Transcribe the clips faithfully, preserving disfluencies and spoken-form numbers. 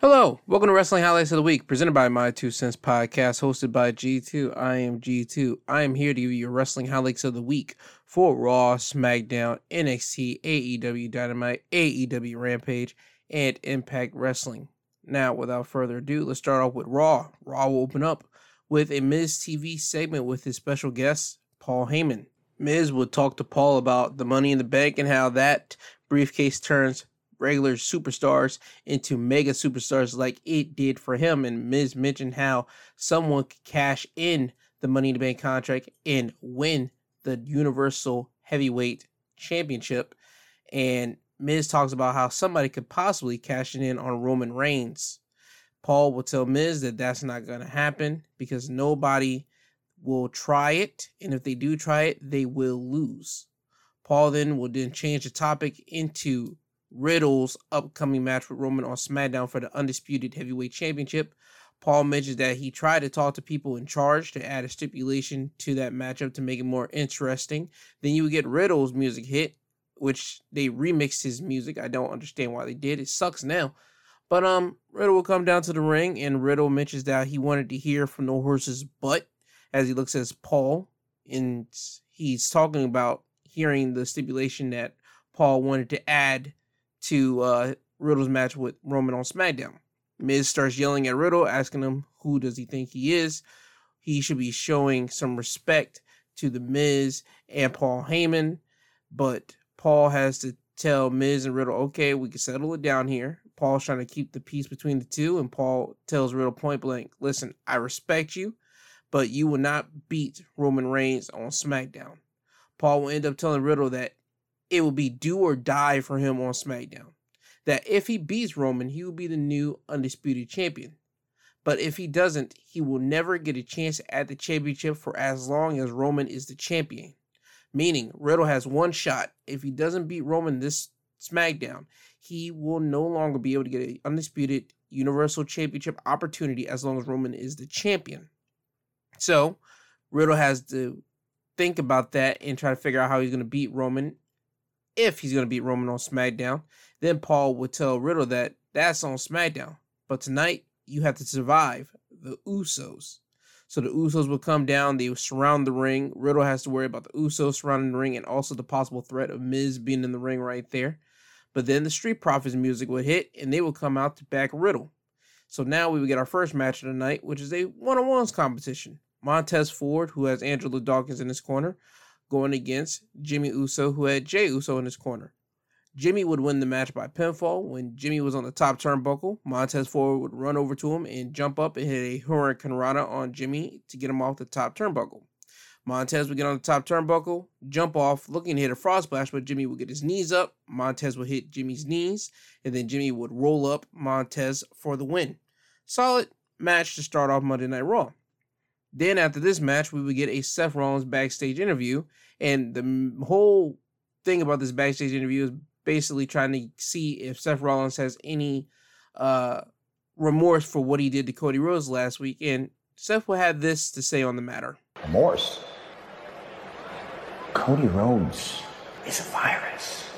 Hello, welcome to Wrestling Highlights of the Week, presented by My Two Cents Podcast, hosted by G two. I am G two. I am here to give you your Wrestling Highlights of the Week for Raw, SmackDown, N X T, A E W Dynamite, A E W Rampage, and Impact Wrestling. Now, without further ado, let's start off with Raw. Raw will open up with a Miz T V segment with his special guest, Paul Heyman. Miz would talk to Paul about the Money in the Bank and how that briefcase turns regular superstars into mega superstars like it did for him. And Miz mentioned how someone could cash in the Money in the Bank contract and win the Universal Heavyweight Championship. And Miz talks about how somebody could possibly cash it in on Roman Reigns. Paul will tell Miz that that's not going to happen because nobody will try it. And if they do try it, they will lose. Paul then will then change the topic into Riddle's upcoming match with Roman on SmackDown for the Undisputed Heavyweight Championship. Paul mentions that he tried to talk to people in charge to add a stipulation to that matchup to make it more interesting. Then you would get Riddle's music hit, which they remixed his music. I don't understand why they did. It sucks now. But um, Riddle will come down to the ring, and Riddle mentions that he wanted to hear from the horse's butt as he looks at Paul, and he's talking about hearing the stipulation that Paul wanted to add to uh, Riddle's match with Roman on SmackDown. Miz starts yelling at Riddle, asking him who does he think he is. He should be showing some respect to the Miz and Paul Heyman, but Paul has to tell Miz and Riddle, okay, we can settle it down here. Paul's trying to keep the peace between the two, and Paul tells Riddle point blank, listen, I respect you, but you will not beat Roman Reigns on SmackDown. Paul will end up telling Riddle that it will be do or die for him on SmackDown, that if he beats Roman, he will be the new Undisputed Champion. But if he doesn't, he will never get a chance at the championship for as long as Roman is the champion. Meaning, Riddle has one shot. If he doesn't beat Roman this SmackDown, he will no longer be able to get an Undisputed Universal Championship opportunity as long as Roman is the champion. So, Riddle has to think about that and try to figure out how he's going to beat Roman, if he's going to beat Roman on SmackDown. Then Paul would tell Riddle that that's on SmackDown, but tonight you have to survive the Usos. So the Usos will come down. They will surround the ring. Riddle has to worry about the Usos surrounding the ring and also the possible threat of Miz being in the ring right there. But then the Street Profits music would hit, and they will come out to back Riddle. So now we would get our first match of the night, which is a one-on-ones competition. Montez Ford, who has Angelo Dawkins in his corner, going against Jimmy Uso, who had Jey Uso in his corner. Jimmy would win the match by pinfall. When Jimmy was on the top turnbuckle, Montez Ford would run over to him and jump up and hit a Hurricanrana on Jimmy to get him off the top turnbuckle. Montez would get on the top turnbuckle, jump off, looking to hit a frog splash, but Jimmy would get his knees up. Montez would hit Jimmy's knees, and then Jimmy would roll up Montez for the win. Solid match to start off Monday Night Raw. Then after this match, we would get a Seth Rollins backstage interview. And the whole thing about this backstage interview is basically trying to see if Seth Rollins has any uh, remorse for what he did to Cody Rhodes last week. And Seth will have this to say on the matter. Remorse? Cody Rhodes is a virus.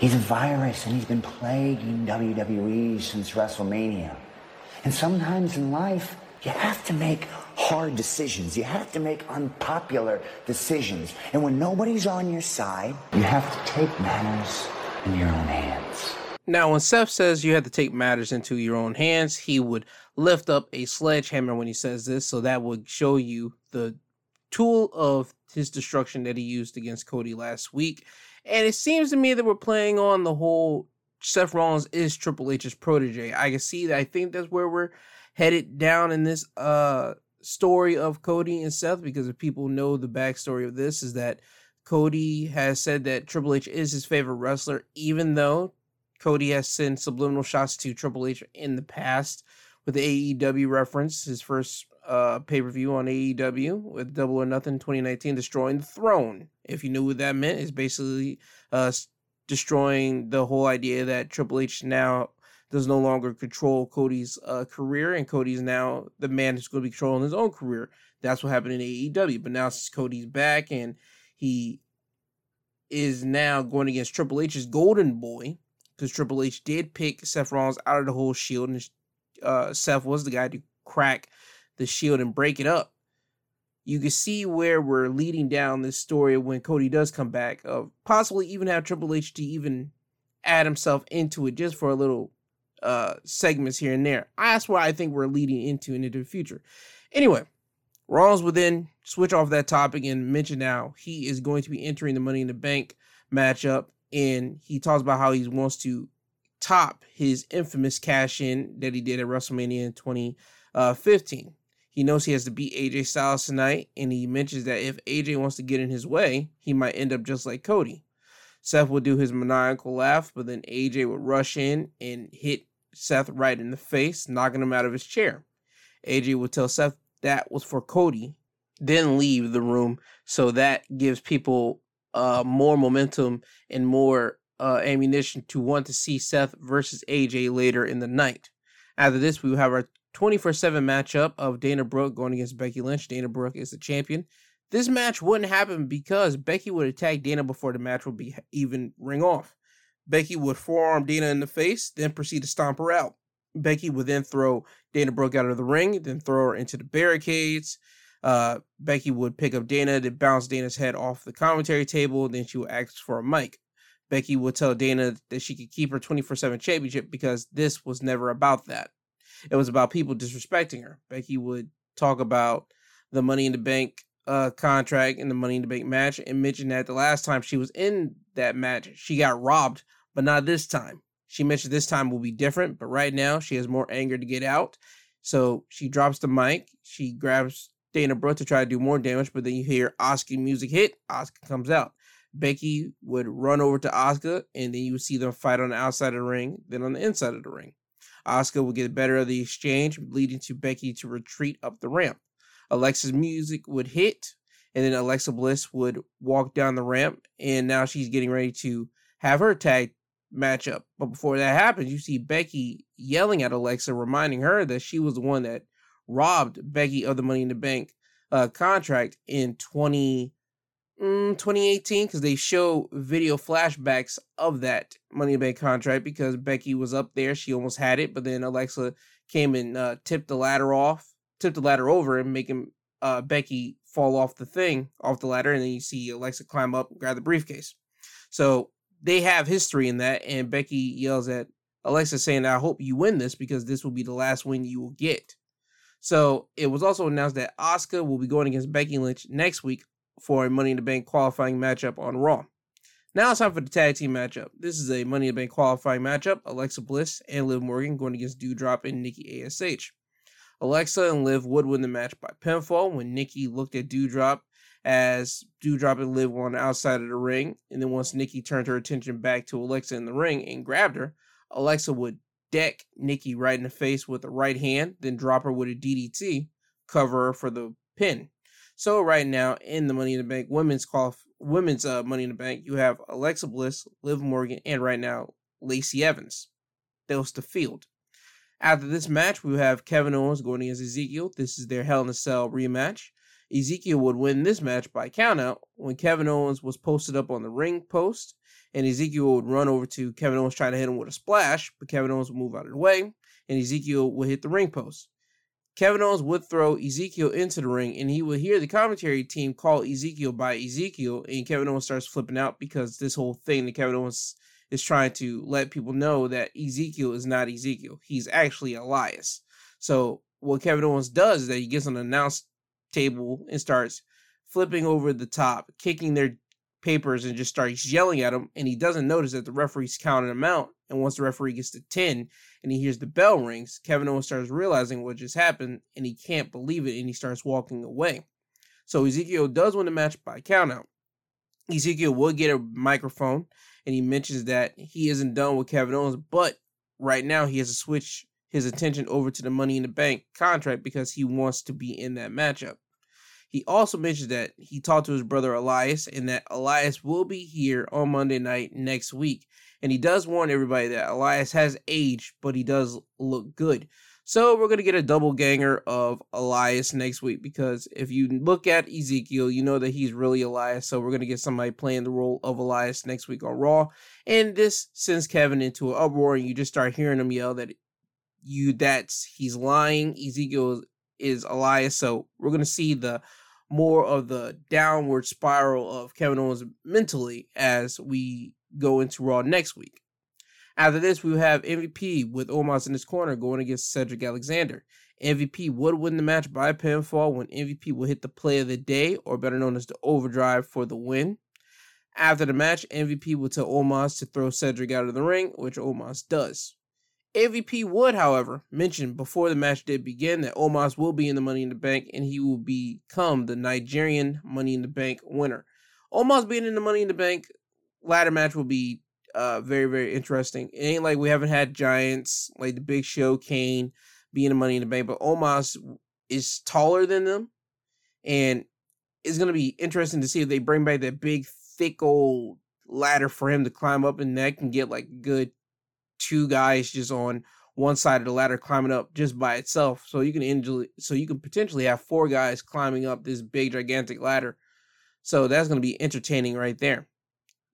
He's a virus, and he's been plaguing W W E since WrestleMania. And sometimes in life, you have to make hard decisions. You have to make unpopular decisions. And when nobody's on your side, you have to take matters in your own hands. Now, when Seth says you have to take matters into your own hands, he would lift up a sledgehammer when he says this. So that would show you the tool of his destruction that he used against Cody last week. And it seems to me that we're playing on the whole Seth Rollins is Triple H's protege. I can see that. I think that's where we're headed down in this uh story of Cody and Seth, because if people know the backstory of this, is that Cody has said that Triple H is his favorite wrestler, even though Cody has sent subliminal shots to Triple H in the past with the A E W reference, his first uh, pay-per-view on A E W with Double or Nothing twenty nineteen, Destroying the Throne. If you knew what that meant, it's basically uh, destroying the whole idea that Triple H now does no longer control Cody's uh, career, and Cody's now the man who's going to be controlling his own career. That's what happened in A E W. But now since Cody's back and he is now going against Triple H's golden boy, because Triple H did pick Seth Rollins out of the whole Shield and uh, Seth was the guy to crack the shield and break it up. You can see where we're leading down this story when Cody does come back, of possibly even have Triple H to even add himself into it just for a little uh, segments here and there. That's where I think we're leading into into the future. Anyway, Raw's within, switch off that topic and mention now he is going to be entering the Money in the Bank matchup, and he talks about how he wants to top his infamous cash-in that he did at WrestleMania in twenty fifteen. He knows he has to beat A J Styles tonight, and he mentions that if A J wants to get in his way, he might end up just like Cody. Seth will do his maniacal laugh, but then A J would rush in and hit Seth right in the face, knocking him out of his chair. A J would tell Seth that was for Cody, then leave the room, so that gives people uh, more momentum and more uh, ammunition to want to see Seth versus A J later in the night. After this, we will have our twenty-four seven matchup of Dana Brooke going against Becky Lynch. Dana Brooke is the champion. This match wouldn't happen because Becky would attack Dana before the match would be even ring off. Becky would forearm Dana in the face, then proceed to stomp her out. Becky would then throw Dana Brooke out of the ring, then throw her into the barricades. Uh, Becky would pick up Dana, then bounce Dana's head off the commentary table, then she would ask for a mic. Becky would tell Dana that she could keep her twenty-four seven championship because this was never about that. It was about people disrespecting her. Becky would talk about the Money in the Bank uh, contract and the Money in the Bank match, and mention that the last time she was in that match, she got robbed, but not this time. She mentioned this time will be different, but right now she has more anger to get out. So she drops the mic. She grabs Dana Brooke to try to do more damage, but then you hear Asuka music hit. Asuka comes out. Becky would run over to Asuka, and then you would see them fight on the outside of the ring, then on the inside of the ring. Asuka would get better of the exchange, leading to Becky to retreat up the ramp. Alexa's music would hit, and then Alexa Bliss would walk down the ramp, and now she's getting ready to have her tag matchup. But before that happens, you see Becky yelling at Alexa, reminding her that she was the one that robbed Becky of the Money in the Bank uh, contract in twenty eighteen, because they show video flashbacks of that Money in the Bank contract, because Becky was up there, she almost had it, but then Alexa came and uh, tipped the ladder off, tipped the ladder over, and making uh, Becky fall off the thing, off the ladder, and then you see Alexa climb up and grab the briefcase. So they have history in that, and Becky yells at Alexa saying, "I hope you win this, because this will be the last win you will get." So it was also announced that Asuka will be going against Becky Lynch next week for a Money in the Bank qualifying matchup on Raw. Now it's time for the tag team matchup. This is a Money in the Bank qualifying matchup. Alexa Bliss and Liv Morgan going against Doudrop and Nikki A S H. Alexa and Liv would win the match by pinfall when Nikki looked at Doudrop, as Doudrop and Liv were on the outside of the ring. And then once Nikki turned her attention back to Alexa in the ring and grabbed her, Alexa would deck Nikki right in the face with a right hand, then drop her with a D D T, cover her for the pin. So right now in the Money in the Bank women's qual women's uh, Money in the Bank, you have Alexa Bliss, Liv Morgan, and right now Lacey Evans. That's the field. After this match, we have Kevin Owens going against Ezekiel. This is their Hell in a Cell rematch. Ezekiel would win this match by countout when Kevin Owens was posted up on the ring post, and Ezekiel would run over to Kevin Owens trying to hit him with a splash, but Kevin Owens would move out of the way, and Ezekiel would hit the ring post. Kevin Owens would throw Ezekiel into the ring, and he would hear the commentary team call Ezekiel by Ezekiel, and Kevin Owens starts flipping out, because this whole thing that Kevin Owens is trying to let people know that Ezekiel is not Ezekiel. He's actually Elias. So what Kevin Owens does is that he gets on the announce table and starts flipping over the top, kicking their papers, and just starts yelling at him, and he doesn't notice that the referee's counting him out. And once the referee gets to ten and he hears the bell rings, Kevin Owens starts realizing what just happened, and he can't believe it, and he starts walking away. So Ezekiel does win the match by countout. Ezekiel will get a microphone, and he mentions that he isn't done with Kevin Owens, but right now he has to switch his attention over to the Money in the Bank contract because he wants to be in that matchup. He also mentions that he talked to his brother Elias, and that Elias will be here on Monday night next week. And he does warn everybody that Elias has aged, but he does look good. So we're going to get a double ganger of Elias next week, because if you look at Ezekiel, you know that he's really Elias. So we're going to get somebody playing the role of Elias next week on Raw. And this sends Kevin into an uproar, and you just start hearing him yell that you that he's lying. Ezekiel is a liar. So we're going to see the more of the downward spiral of Kevin Owens mentally as we go into Raw next week. After this, we have M V P with Omos in his corner going against Cedric Alexander. M V P would win the match by pinfall when M V P will hit the play of the day, or better known as the overdrive, for the win. After the match, M V P will tell Omos to throw Cedric out of the ring, which Omos does. M V P would, however, mention before the match did begin that Omos will be in the Money in the Bank and he will become the Nigerian Money in the Bank winner. Omos being in the Money in the Bank ladder match will be uh, very, very interesting. It ain't like we haven't had giants like the Big Show, Kane, being the Money in the Bank, but Omos is taller than them, and it's going to be interesting to see if they bring back that big, thick old ladder for him to climb up, and that can get like a good two guys just on one side of the ladder climbing up just by itself. So you can injure, so you can potentially have four guys climbing up this big gigantic ladder. So that's going to be entertaining right there.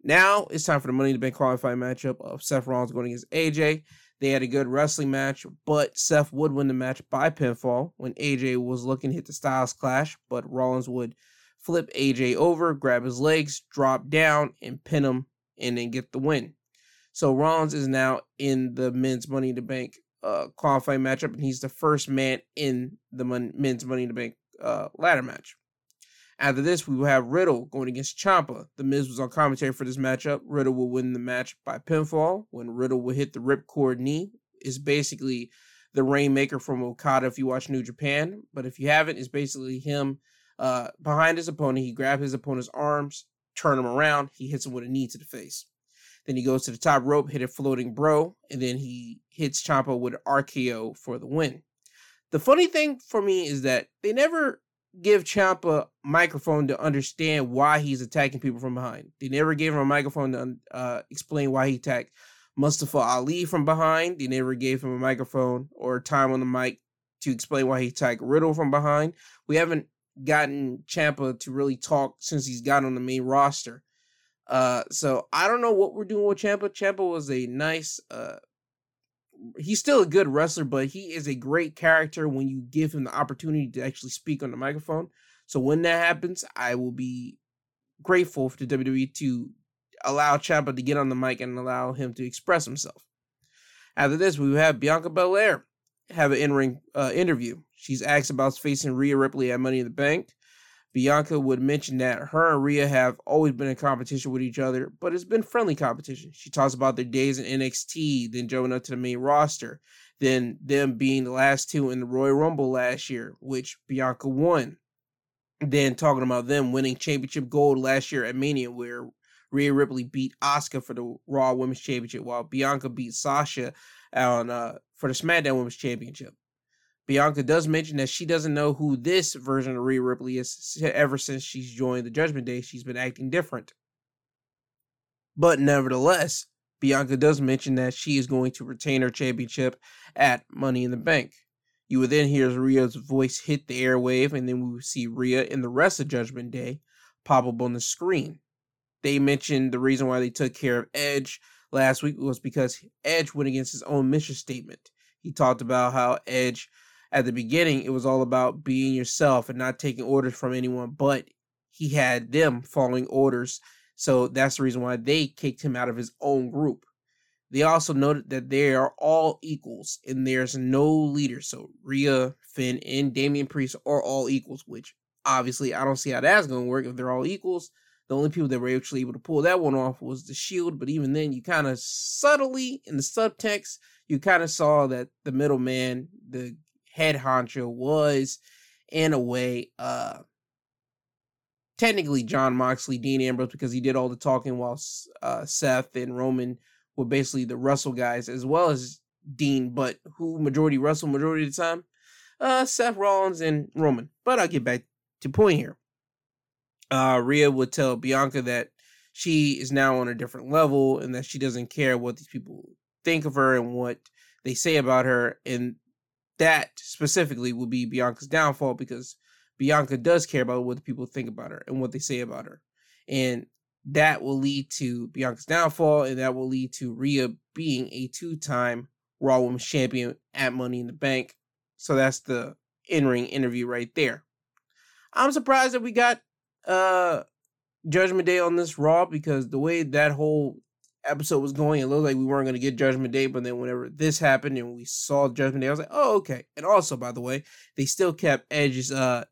Now it's time for the Money in the Bank qualifying matchup of Seth Rollins going against A J. They had a good wrestling match, but Seth would win the match by pinfall when A J was looking to hit the Styles Clash, but Rollins would flip A J over, grab his legs, drop down, and pin him, and then get the win. So Rollins is now in the men's Money in the Bank uh, qualifying matchup, and he's the first man in the mon- men's Money in the Bank uh, ladder match. After this, we will have Riddle going against Ciampa. The Miz was on commentary for this matchup. Riddle will win the match by pinfall when Riddle will hit the ripcord knee. It's basically the Rainmaker from Okada if you watch New Japan, but if you haven't, it's basically him Uh, behind his opponent. He grabbed his opponent's arms, turn him around, he hits him with a knee to the face. Then he goes to the top rope, hit a floating bro, and then he hits Ciampa with an R K O for the win. The funny thing for me is that they never give Ciampa a microphone to understand why he's attacking people from behind. They never gave him a microphone to uh, explain why he attacked Mustafa Ali from behind. They never gave him a microphone or time on the mic to explain why he attacked Riddle from behind. We haven't gotten Ciampa to really talk since he's got on the main roster. Uh, so I don't know what we're doing with Ciampa. Ciampa was a nice, uh, he's still a good wrestler, but he is a great character when you give him the opportunity to actually speak on the microphone. So when that happens, I will be grateful for the W W E to allow Ciampa to get on the mic and allow him to express himself. After this, we have Bianca Belair have an in-ring uh, interview. She's asked about facing Rhea Ripley at Money in the Bank. Bianca would mention that her and Rhea have always been in competition with each other, but it's been friendly competition. She talks about their days in N X T, then jumping up to the main roster, then them being the last two in the Royal Rumble last year, which Bianca won. Then talking about them winning championship gold last year at Mania, where Rhea Ripley beat Asuka for the Raw Women's Championship, while Bianca beat Sasha on uh, for the SmackDown Women's Championship. Bianca does mention that she doesn't know who this version of Rhea Ripley is. Ever since she's joined the Judgment Day, she's been acting different. But nevertheless, Bianca does mention that she is going to retain her championship at Money in the Bank. You would then hear Rhea's voice hit the airwave, and then we would see Rhea and the rest of Judgment Day pop up on the screen. They mentioned the reason why they took care of Edge last week was because Edge went against his own mission statement. He talked about how Edge, at the beginning, it was all about being yourself and not taking orders from anyone, but he had them following orders. So that's the reason why they kicked him out of his own group. They also noted that they are all equals and there's no leader. So Rhea, Finn, and Damian Priest are all equals, which obviously I don't see how that's going to work if they're all equals. The only people that were actually able to pull that one off was the Shield, but even then, you kind of subtly, in the subtext, you kind of saw that the middleman, the head honcho, was, in a way, uh, technically John Moxley, Dean Ambrose, because he did all the talking while uh, Seth and Roman were basically the Russell guys, as well as Dean, but who majority Russell majority of the time? Uh, Seth Rollins and Roman. But I'll get back to point here. Uh, Rhea would tell Bianca that she is now on a different level and that she doesn't care what these people think of her and what they say about her. And that specifically would be Bianca's downfall, because Bianca does care about what the people think about her and what they say about her. And that will lead to Bianca's downfall, and that will lead to Rhea being a two-time Raw Women's Champion at Money in the Bank. So that's the in-ring interview right there. I'm surprised that we got uh, Judgment Day on this Raw, because the way that whole episode was going, it looked like we weren't going to get Judgment Day, but then whenever this happened and we saw Judgment Day, I was like, oh, okay. And also, by the way, they still kept Edge's uh,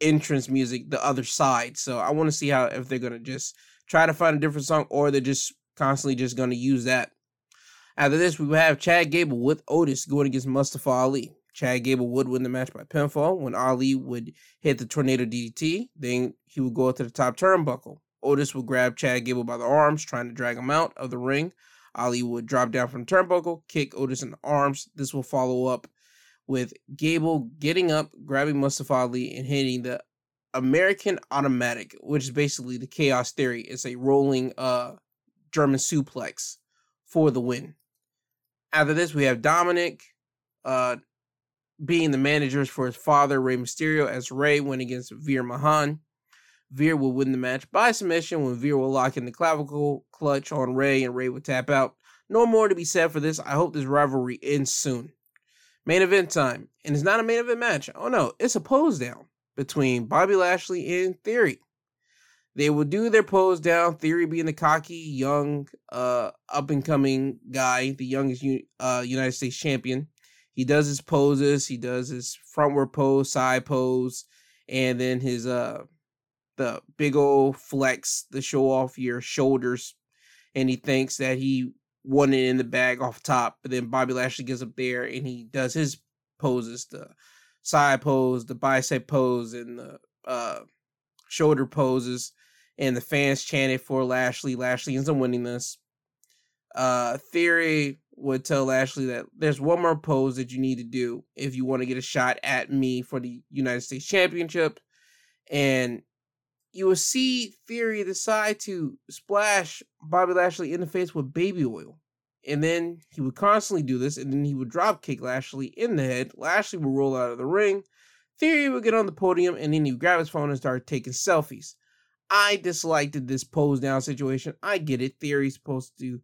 entrance music, The Other Side, so I want to see how, if they're going to just try to find a different song, or they're just constantly just going to use that. After this, we have Chad Gable with Otis going against Mustafa Ali. Chad Gable would win the match by pinfall when Ali would hit the Tornado D D T. Then he would go up to the top turnbuckle. Otis would grab Chad Gable by the arms, trying to drag him out of the ring. Ali would drop down from the turnbuckle, kick Otis in the arms. This will follow up with Gable getting up, grabbing Mustafa Ali, and hitting the American Automatic, which is basically the Chaos Theory. It's a rolling uh, German suplex for the win. After this, we have Dominic uh, being the managers for his father, Rey Mysterio, as Rey went against Veer Mahan. Veer would win the match by submission when Veer will lock in the clavicle clutch on Rey, and Rey would tap out. No more to be said for this. I hope this rivalry ends soon. Main event time. And it's not a main event match. Oh no, it's a pose down between Bobby Lashley and Theory. They will do their pose down, Theory being the cocky, young, uh, up-and-coming guy, the youngest uh, United States champion. He does his poses. He does his frontward pose, side pose, and then his uh, the big old flex, the show-off your shoulders, and he thinks that he won it in the bag off top, but then Bobby Lashley gets up there, and he does his poses, the side pose, the bicep pose, and the uh, shoulder poses. And the fans chanted for Lashley. Lashley ends up winning this. Uh, Theory would tell Lashley that there's one more pose that you need to do if you want to get a shot at me for the United States Championship. And you will see Theory decide to splash Bobby Lashley in the face with baby oil. And then he would constantly do this, and then he would drop kick Lashley in the head. Lashley would roll out of the ring. Theory would get on the podium, and then he would grab his phone and start taking selfies. I disliked this pose down situation. I get it. Theory's supposed to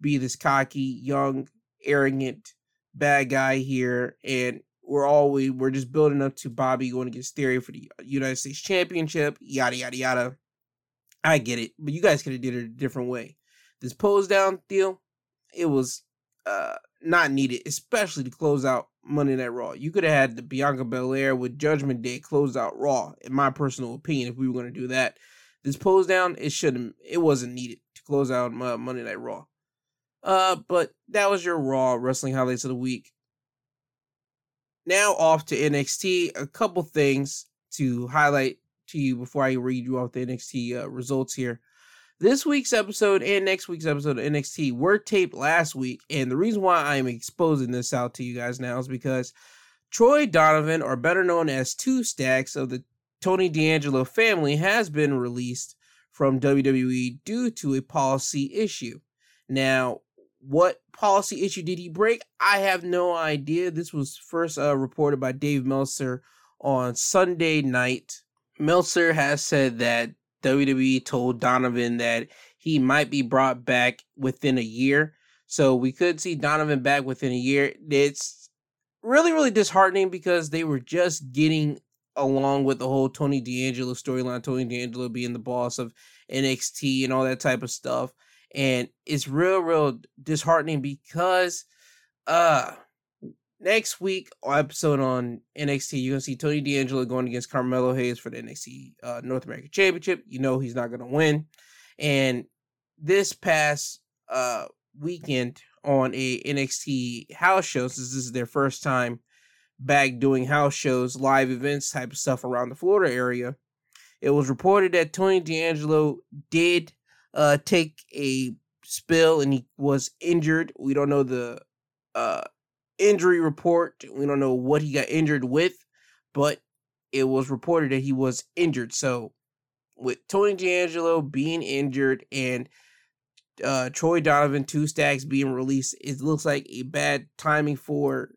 be this cocky, young, arrogant, bad guy here. And we're always, we're just building up to Bobby going against Theory for the United States Championship. Yada, yada, yada. I get it. But you guys could have did it a different way. This pose down deal, it was uh, not needed, especially to close out Monday Night Raw. You could have had the Bianca Belair with Judgment Day close out Raw, in my personal opinion, if we were going to do that. This pose down, it shouldn't, it wasn't needed to close out uh, Monday Night Raw. Uh, but that was your Raw wrestling highlights of the week. Now off to N X T. A couple things to highlight to you before I read you off the N X T uh, results here. This week's episode and next week's episode of N X T were taped last week, and the reason why I'm exposing this out to you guys now is because Troy Donovan, or better known as Two Stacks of the Tony D'Angelo family, has been released from W W E due to a policy issue. Now, what policy issue did he break? I have no idea. This was first uh, reported by Dave Meltzer on Sunday night. Meltzer has said that W W E told Donovan that he might be brought back within a year. So we could see Donovan back within a year. It's really, really disheartening because they were just getting along with the whole Tony D'Angelo storyline, Tony D'Angelo being the boss of N X T and all that type of stuff. And it's real, real disheartening because uh, next week, episode on N X T, you're going to see Tony D'Angelo going against Carmelo Hayes for the N X T uh, North American Championship. You know he's not going to win. And this past uh, weekend on a N X T house show, since this is their first time back doing house shows, live events type of stuff around the Florida area, it was reported that Tony D'Angelo did uh, take a spill and he was injured. We don't know the uh, injury report. We don't know what he got injured with, but it was reported that he was injured. So with Tony D'Angelo being injured and uh, Troy Donovan, Two Stacks being released, it looks like a bad timing for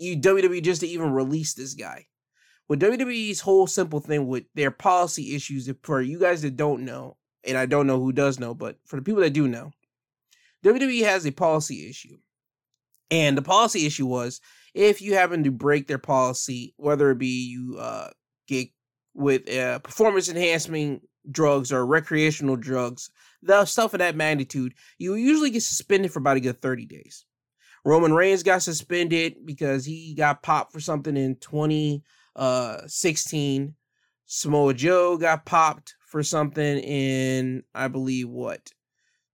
you W W E just to even release this guy. With W W E's whole simple thing with their policy issues, for you guys that don't know, and I don't know who does know, but for the people that do know, W W E has a policy issue. And the policy issue was, if you happen to break their policy, whether it be you uh, get with uh, performance enhancing drugs or recreational drugs, the stuff of that magnitude, you usually get suspended for about a good thirty days. Roman Reigns got suspended because he got popped for something in twenty sixteen. Samoa Joe got popped for something in, I believe, what,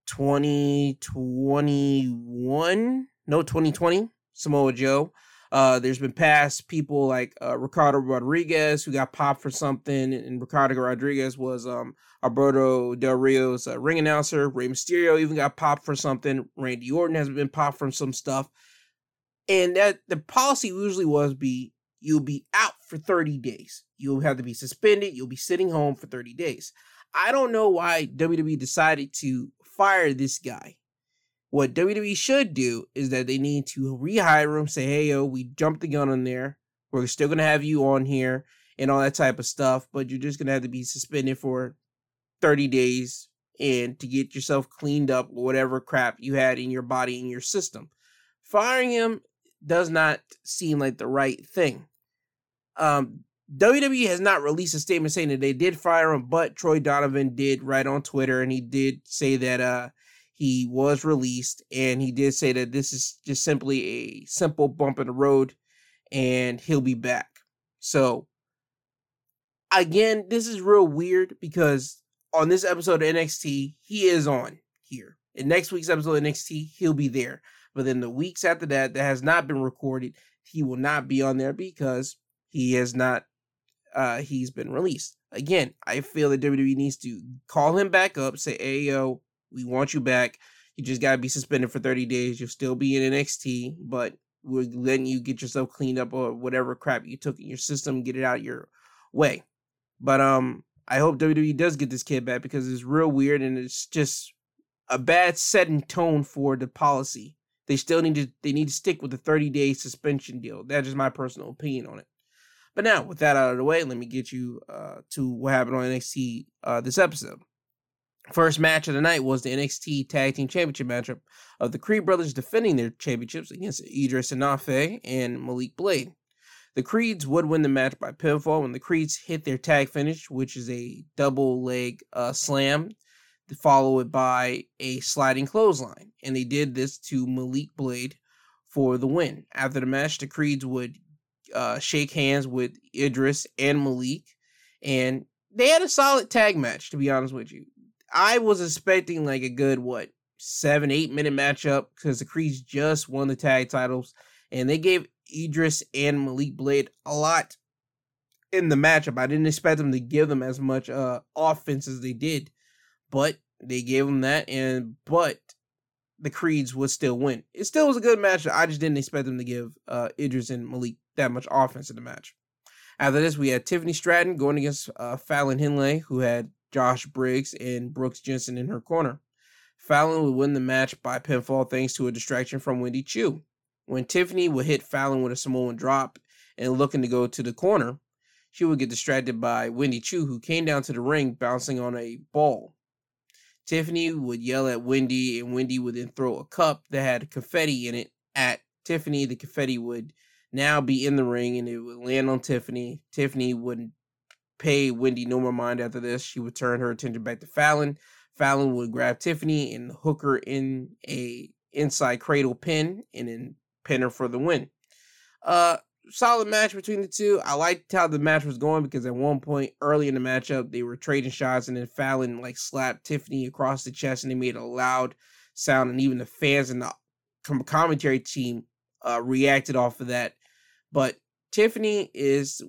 twenty twenty-one? No, twenty twenty, Samoa Joe. Uh, there's been past people like uh, Ricardo Rodriguez, who got popped for something, and Ricardo Rodriguez was um, Alberto Del Rio's uh, ring announcer. Rey Mysterio even got popped for something. Randy Orton has been popped from some stuff. And that the policy usually was be you'll be out for thirty days. You'll have to be suspended. You'll be sitting home for thirty days. I don't know why W W E decided to fire this guy. What W W E should do is that they need to rehire him, say, hey, yo, we jumped the gun on there. We're still going to have you on here and all that type of stuff, but you're just going to have to be suspended for thirty days and to get yourself cleaned up, whatever crap you had in your body, in your system. Firing him does not seem like the right thing. Um, W W E has not released a statement saying that they did fire him, but Troy Donovan did write on Twitter, and he did say that, uh, he was released, and he did say that this is just simply a simple bump in the road and he'll be back. So again, this is real weird because on this episode of N X T, he is on here. In next week's episode of N X T, he'll be there. But then the weeks after that, that has not been recorded, he will not be on there because he has not, uh, he's been released. Again, I feel that W W E needs to call him back up, say, hey, yo, we want you back. You just got to be suspended for thirty days. You'll still be in N X T, but we're letting you get yourself cleaned up or whatever crap you took in your system, get it out your way. But um, I hope W W E does get this kid back because it's real weird and it's just a bad setting tone for the policy. They still need to, they need to stick with the thirty-day suspension deal. That's just my personal opinion on it. But now, with that out of the way, let me get you uh, to what happened on N X T uh, this episode. First match of the night was the N X T Tag Team Championship matchup of the Creed Brothers defending their championships against Idris Enafeh and Malik Blade. The Creeds would win the match by pinfall when the Creeds hit their tag finish, which is a double leg uh, slam, followed by a sliding clothesline. And they did this to Malik Blade for the win. After the match, the Creeds would uh, shake hands with Idris and Malik, and they had a solid tag match, to be honest with you. I was expecting like a good, what, seven, eight minute matchup because the Creeds just won the tag titles and they gave Idris and Malik Blade a lot in the matchup. I didn't expect them to give them as much uh, offense as they did, but they gave them that, and but the Creeds would still win. It still was a good matchup. I just didn't expect them to give uh, Idris and Malik that much offense in the match. After this, we had Tiffany Stratton going against uh, Fallon Henley, who had Josh Briggs and Brooks Jensen in her corner. Fallon would win the match by pinfall thanks to a distraction from Wendy Chu. When Tiffany would hit Fallon with a Samoan drop and looking to go to the corner, she would get distracted by Wendy Chu, who came down to the ring bouncing on a ball. Tiffany would yell at Wendy, and Wendy would then throw a cup that had confetti in it at Tiffany. The confetti would now be in the ring, and it would land on Tiffany. Tiffany wouldn't pay Wendy no more mind after this. She would turn her attention back to Fallon. Fallon would grab Tiffany and hook her in a inside cradle pin and then pin her for the win. Uh, solid match between the two. I liked how the match was going because at one point early in the matchup, they were trading shots and then Fallon like slapped Tiffany across the chest and they made a loud sound, and even the fans and the commentary team uh, reacted off of that. But Tiffany is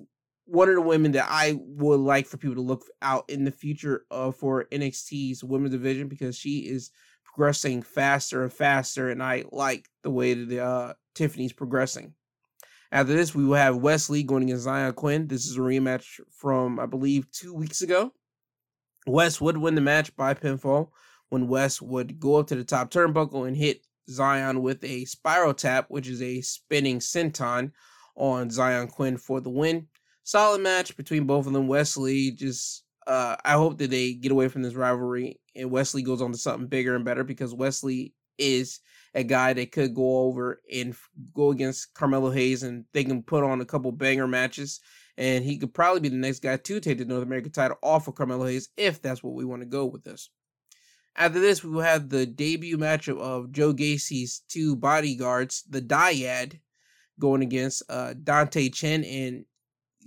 one of the women that I would like for people to look out in the future uh, for N X T's women's division because she is progressing faster and faster, and I like the way that the, uh, Tiffany's progressing. After this, we will have Wesley going against Zion Quinn. This is a rematch from, I believe, two weeks ago. Wes would win the match by pinfall when Wes would go up to the top turnbuckle and hit Zion with a spiral tap, which is a spinning senton on Zion Quinn for the win. Solid match between both of them. Wesley, just, uh, I hope that they get away from this rivalry and Wesley goes on to something bigger and better because Wesley is a guy that could go over and go against Carmelo Hayes, and they can put on a couple banger matches, and he could probably be the next guy to take the North American title off of Carmelo Hayes, if that's what we want to go with this. After this, we will have the debut matchup of Joe Gacy's two bodyguards, the Dyad, going against uh, Dante Chen and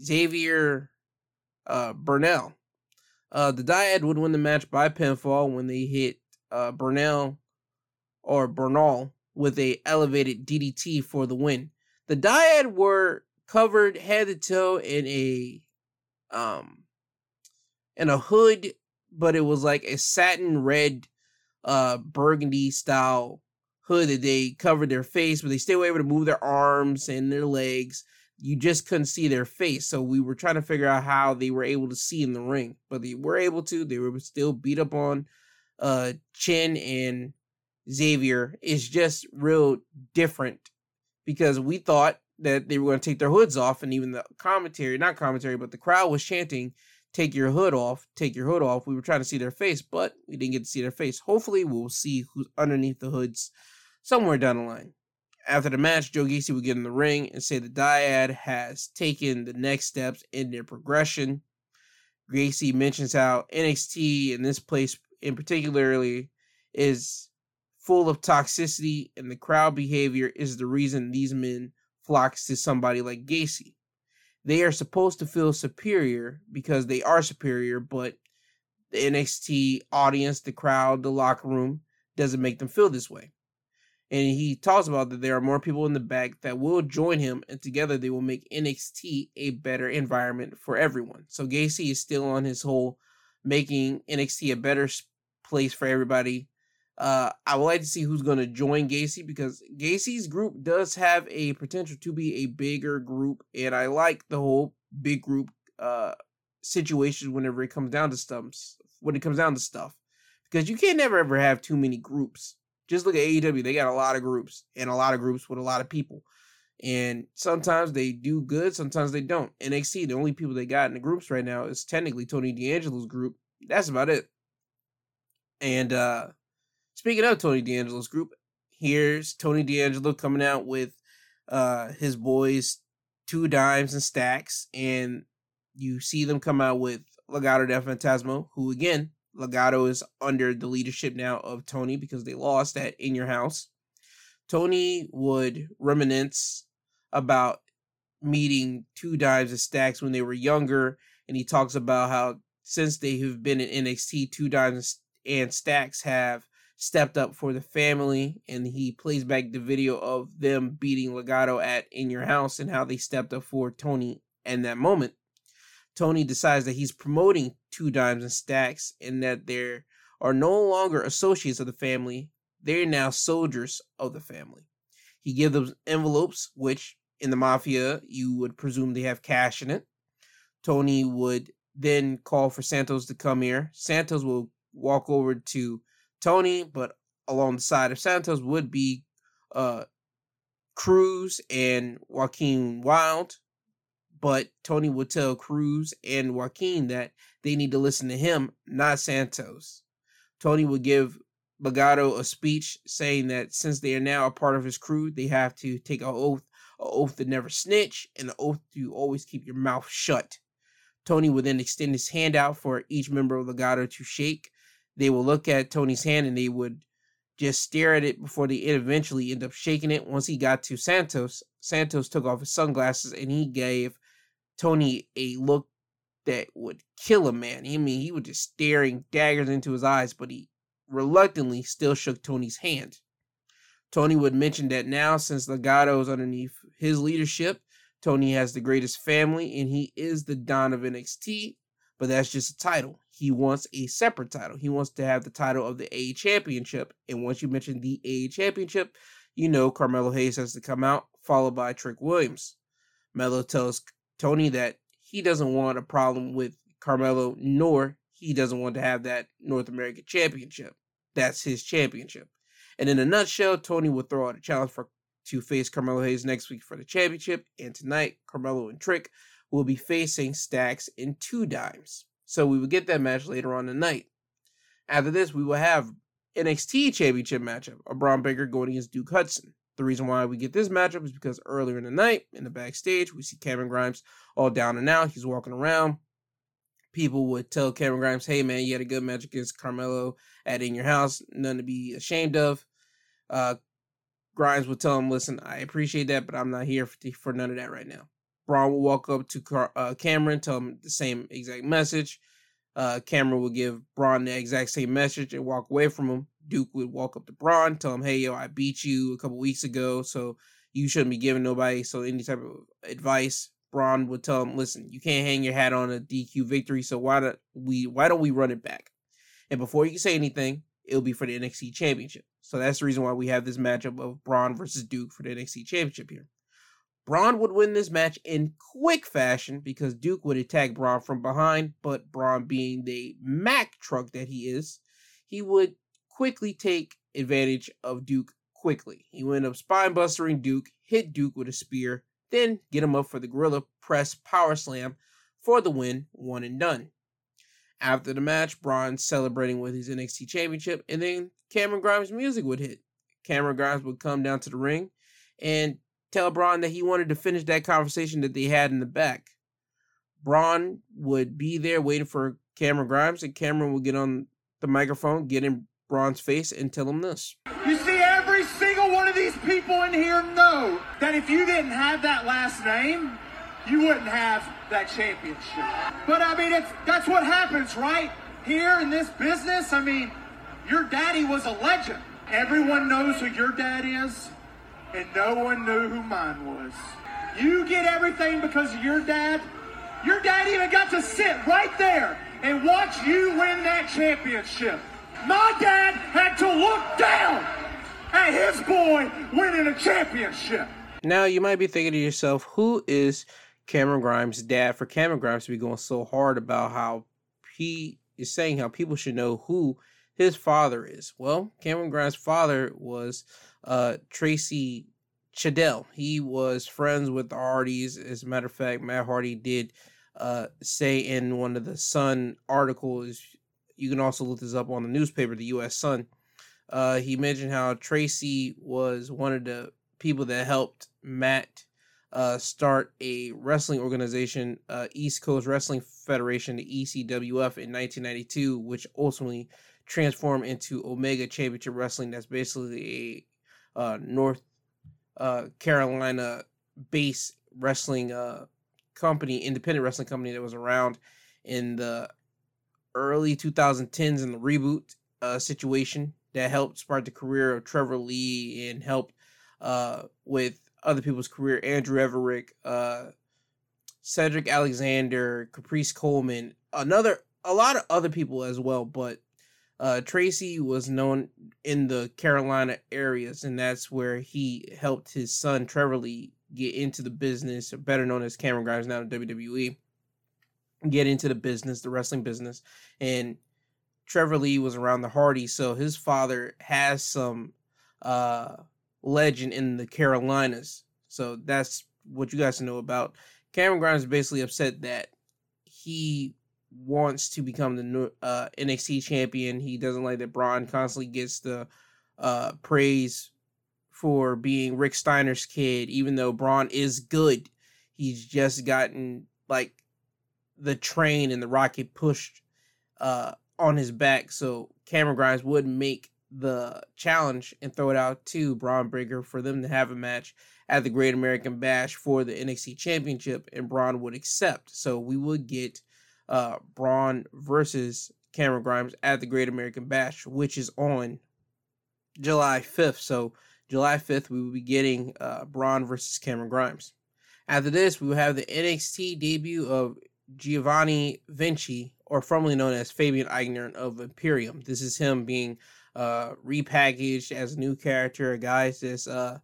Xavier uh, Burnell. Uh, the Dyad would win the match by pinfall when they hit uh, Burnell or Bernal with a elevated D D T for the win. The Dyad were covered head to toe in a um in a hood, but it was like a satin red uh burgundy style hood that they covered their face, but they still were able to move their arms and their legs. You just couldn't see their face, so we were trying to figure out how they were able to see in the ring, but they were able to. They were still beat up on uh Chen and Xavier. It's just real different, because we thought that they were going to take their hoods off, and even the commentary, not commentary, but the crowd was chanting, take your hood off, take your hood off. We were trying to see their face, but we didn't get to see their face. Hopefully, we'll see who's underneath the hoods somewhere down the line. After the match, Joe Gacy would get in the ring and say the Dyad has taken the next steps in their progression. Gacy mentions how N X T, and this place in particularly, is full of toxicity, and the crowd behavior is the reason these men flocks to somebody like Gacy. They are supposed to feel superior because they are superior, but the N X T audience, the crowd, the locker room doesn't make them feel this way. And he talks about that there are more people in the back that will join him, and together they will make N X T a better environment for everyone. So Gacy is still on his whole making N X T a better place for everybody. Uh, I would like to see who's going to join Gacy, because Gacy's group does have a potential to be a bigger group, and I like the whole big group uh, situation whenever it comes down to stumps, when it comes down to stuff, because you can't never ever have too many groups. Just look at A E W; they got a lot of groups and a lot of groups with a lot of people, and sometimes they do good, sometimes they don't. N X T, the only people they got in the groups right now is technically Tony D'Angelo's group. That's about it. And uh, speaking of Tony D'Angelo's group, here's Tony D'Angelo coming out with uh, his boys, Two Dimes and Stacks, and you see them come out with Legado del Fantasma, who, again, Legado is under the leadership now of Tony because they lost at In Your House. Tony would reminisce about meeting Two Dimes and Stacks when they were younger, and he talks about how since they have been in N X T, Two Dimes and Stacks have stepped up for the family, and he plays back the video of them beating Legado at In Your House and how they stepped up for Tony in that moment. Tony decides that he's promoting Two Dimes and Stacks, and that they are no longer associates of the family. They're now soldiers of the family. He gives them envelopes, which in the mafia, you would presume they have cash in it. Tony would then call for Santos to come here. Santos will walk over to Tony, but along the side of Santos would be uh, Cruz and Joaquin Wilde. But Tony would tell Cruz and Joaquin that they need to listen to him, not Santos. Tony would give Legado a speech saying that since they are now a part of his crew, they have to take an oath, an oath to never snitch, and an oath to always keep your mouth shut. Tony would then extend his hand out for each member of Legado to shake. They will look at Tony's hand and they would just stare at it before they eventually end up shaking it. Once he got to Santos, Santos took off his sunglasses and he gave Tony a look that would kill a man. I mean, he was just staring daggers into his eyes, but he reluctantly still shook Tony's hand. Tony would mention that now, since Legado is underneath his leadership, Tony has the greatest family and he is the Don of N X T, but that's just a title. He wants a separate title. He wants to have the title of the A E Championship. And once you mention the A E Championship, you know Carmelo Hayes has to come out, followed by Trick Williams. Melo tells Tony that he doesn't want a problem with Carmelo, nor he doesn't want to have that North American Championship. That's his championship. And in a nutshell, Tony will throw out a challenge for to face Carmelo Hayes next week for the championship. And tonight, Carmelo and Trick will be facing Stacks and Two Dimes. So we will get that match later on tonight. After this, we will have N X T Championship matchup of Braun Breaker going against Duke Hudson. The reason why we get this matchup is because earlier in the night, in the backstage, we see Cameron Grimes all down and out. He's walking around. People would tell Cameron Grimes, hey, man, you had a good match against Carmelo at In Your House. Nothing to be ashamed of. Uh, Grimes would tell him, listen, I appreciate that, but I'm not here for, for none of that right now. Braun will walk up to Car- uh, Cameron, tell him the same exact message. Uh, Cameron will give Braun the exact same message and walk away from him. Duke would walk up to Braun, tell him, hey, yo, I beat you a couple weeks ago, so you shouldn't be giving nobody so any type of advice. Braun would tell him, listen, you can't hang your hat on a D Q victory, so why don't we why don't we run it back? And before you can say anything, it'll be for the N X T Championship. So that's the reason why we have this matchup of Braun versus Duke for the N X T Championship here. Braun would win this match in quick fashion because Duke would attack Braun from behind, but Braun being the Mack truck that he is, he would quickly take advantage of Duke quickly. He would end up spine-bustering Duke, hit Duke with a spear, then get him up for the gorilla press power slam for the win, one and done. After the match, Braun celebrating with his N X T Championship, and then Cameron Grimes' music would hit. Cameron Grimes would come down to the ring and tell Braun that he wanted to finish that conversation that they had in the back. Braun would be there waiting for Cameron Grimes, and Cameron would get on the microphone, get in Braun's face, and tell him this. You see, every single one of these people in here know that if you didn't have that last name, you wouldn't have that championship. But I mean, it's that's what happens, right? Here in this business, I mean, your daddy was a legend. Everyone knows who your dad is, and no one knew who mine was. You get everything because of your dad. Your dad even got to sit right there and watch you win that championship. My dad had to look down at his boy winning a championship. Now, you might be thinking to yourself, who is Cameron Grimes' dad for Cameron Grimes to be going so hard about how he is saying how people should know who his father is? Well, Cameron Grimes' father was uh, Tracy Chadell. He was friends with the Hardys. As a matter of fact, Matt Hardy did uh, say in one of the Sun articles, you can also look this up on the newspaper, the U S Sun, uh, he mentioned how Tracy was one of the people that helped Matt uh, start a wrestling organization, uh, East Coast Wrestling Federation, the E C W F, in nineteen ninety-two, which ultimately transformed into Omega Championship Wrestling. That's basically a uh, North uh, Carolina-based wrestling uh, company, independent wrestling company that was around in the early two thousand tens in the reboot uh, situation that helped spark the career of Trevor Lee and helped Uh, with other people's career, Andrew Everick, uh, Cedric Alexander, Caprice Coleman, another a lot of other people as well. But uh, Tracy was known in the Carolina areas, and that's where he helped his son Trevor Lee get into the business, better known as Cameron Grimes now in W W E, get into the business, the wrestling business. And Trevor Lee was around the Hardy, so his father has some uh. legend in the Carolinas. So that's what you guys know about. Cameron Grimes is basically upset that he wants to become the uh, N X T champion. He doesn't like that Braun constantly gets the uh, praise for being Rick Steiner's kid, even though Braun is good. He's just gotten like the train and the rocket pushed uh, on his back. So Cameron Grimes would make the challenge and throw it out to Braun Breaker for them to have a match at the Great American Bash for the N X T Championship, and Braun would accept. So we would get uh, Braun versus Cameron Grimes at the Great American Bash, which is on July fifth. So July fifth, we will be getting uh, Braun versus Cameron Grimes. After this, we will have the N X T debut of Giovanni Vinci, or formerly known as Fabian Aichner of Imperium. This is him being uh repackaged as a new character, a guy's this uh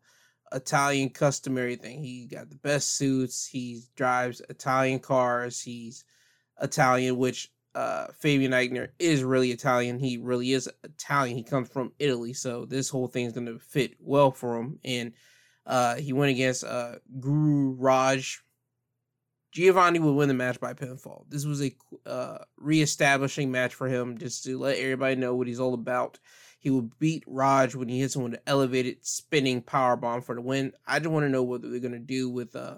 Italian customary thing. He got the best suits, he drives Italian cars, he's Italian, which uh Fabian Aichner is really Italian. He really is Italian. He comes from Italy, so this whole thing's gonna fit well for him. And uh he went against uh Guru Raj. Giovanni would win the match by pinfall. This was a uh, reestablishing match for him, just to let everybody know what he's all about. He will beat Raj when he hits him with an elevated spinning powerbomb for the win. I just want to know what they're going to do with uh,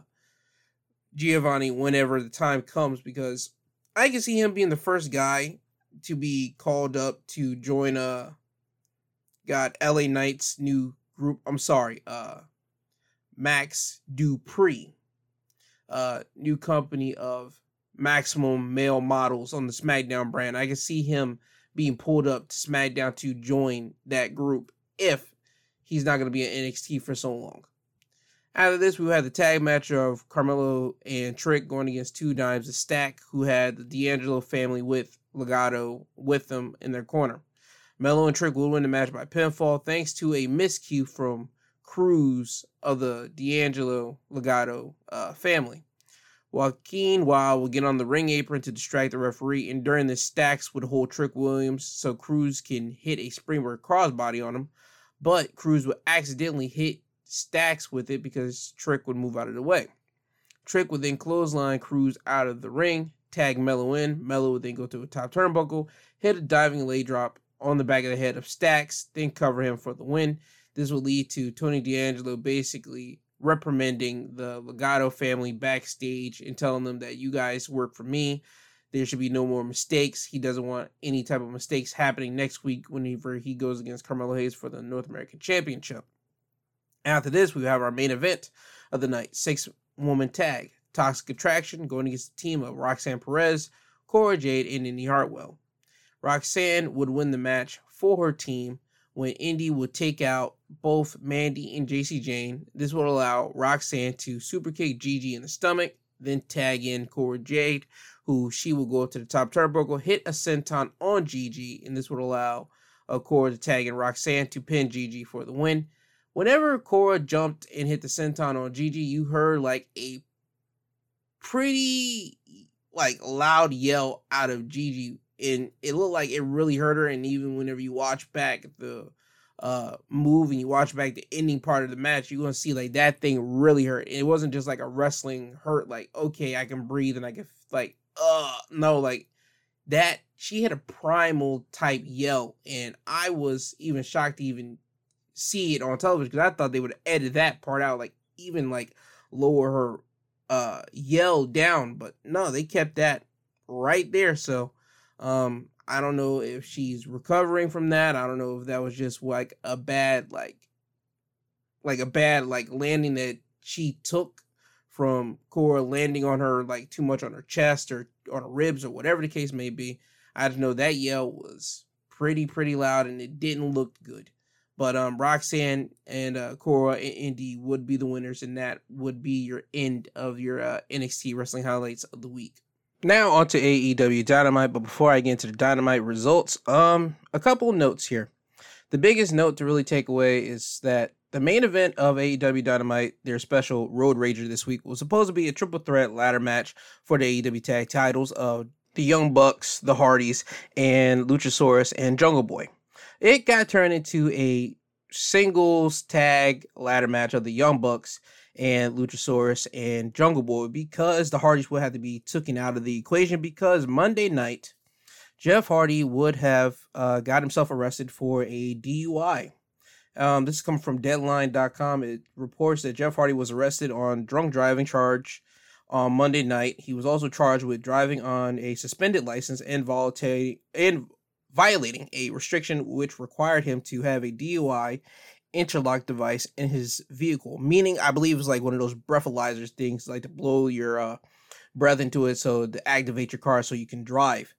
Giovanni whenever the time comes, because I can see him being the first guy to be called up to join uh, God, L A Knight's new group. I'm sorry, uh, Max Dupree, uh, new company of Maximum Male Models on the SmackDown brand. I can see him being pulled up to SmackDown to join that group if he's not going to be in N X T for so long. After this, we had the tag match of Carmelo and Trick going against Two Dimes a Stack, who had the D'Angelo family with Legado with them in their corner. Melo and Trick will win the match by pinfall thanks to a miscue from Cruz of the D'Angelo Legado uh, family. Joaquin Wild will get on the ring apron to distract the referee, and during this, Stacks would hold Trick Williams so Cruz can hit a springboard crossbody on him, but Cruz would accidentally hit Stacks with it because Trick would move out of the way. Trick would then clothesline Cruz out of the ring, tag Melo in. Melo would then go to a top turnbuckle, hit a diving lay drop on the back of the head of Stacks, then cover him for the win. This will lead to Tony D'Angelo basically reprimanding the Legado family backstage and telling them that you guys work for me. There should be no more mistakes. He doesn't want any type of mistakes happening next week whenever he goes against Carmelo Hayes for the North American Championship. After this, we have our main event of the night, six-woman tag. Toxic Attraction going against the team of Roxanne Perez, Cora Jade, and Indy Hartwell. Roxanne would win the match for her team when Indy would take out both Mandy and J C Jane. This would allow Roxanne to superkick Gigi in the stomach, then tag in Cora Jade, who she will go up to the top turnbuckle, hit a senton on Gigi, and this would allow uh, Cora to tag in Roxanne to pin Gigi for the win. Whenever Cora jumped and hit the senton on Gigi, you heard like a pretty like loud yell out of Gigi, and it looked like it really hurt her. And even whenever you watch back the uh, move and you watch back the ending part of the match, you're going to see like that thing really hurt. It wasn't just like a wrestling hurt, like, okay, I can breathe and I can like, uh, no, like that. She had a primal type yell, and I was even shocked to even see it on television because I thought they would edit that part out, like even like lower her uh, yell down, but no, they kept that right there. So, Um, I don't know if she's recovering from that. I don't know if that was just like a bad, like, like a bad, like landing that she took from Cora landing on her, like too much on her chest or on her ribs or whatever the case may be. I just know that yell was pretty, pretty loud and it didn't look good, but, um, Roxanne and, uh, Cora and Indy would be the winners, and that would be your end of your, uh, N X T wrestling highlights of the week. Now on to A E W Dynamite, but before I get into the Dynamite results, um, a couple notes here. The biggest note to really take away is that the main event of A E W Dynamite, their special Road Rager this week, was supposed to be a triple threat ladder match for the A E W tag titles of the Young Bucks, the Hardys, and Luchasaurus and Jungle Boy. It got turned into a singles tag ladder match of the Young Bucks and Luchasaurus and Jungle Boy, because the Hardys would have to be taken out of the equation because Monday night, Jeff Hardy would have uh, got himself arrested for a D U I. Um, this is coming from Deadline dot com. It reports that Jeff Hardy was arrested on drunk driving charge on Monday night. He was also charged with driving on a suspended license and, voluntary, and violating a restriction which required him to have a D U I interlock device in his vehicle, meaning I believe it was like one of those breathalyzer things, like to blow your uh, breath into it so to activate your car so you can drive.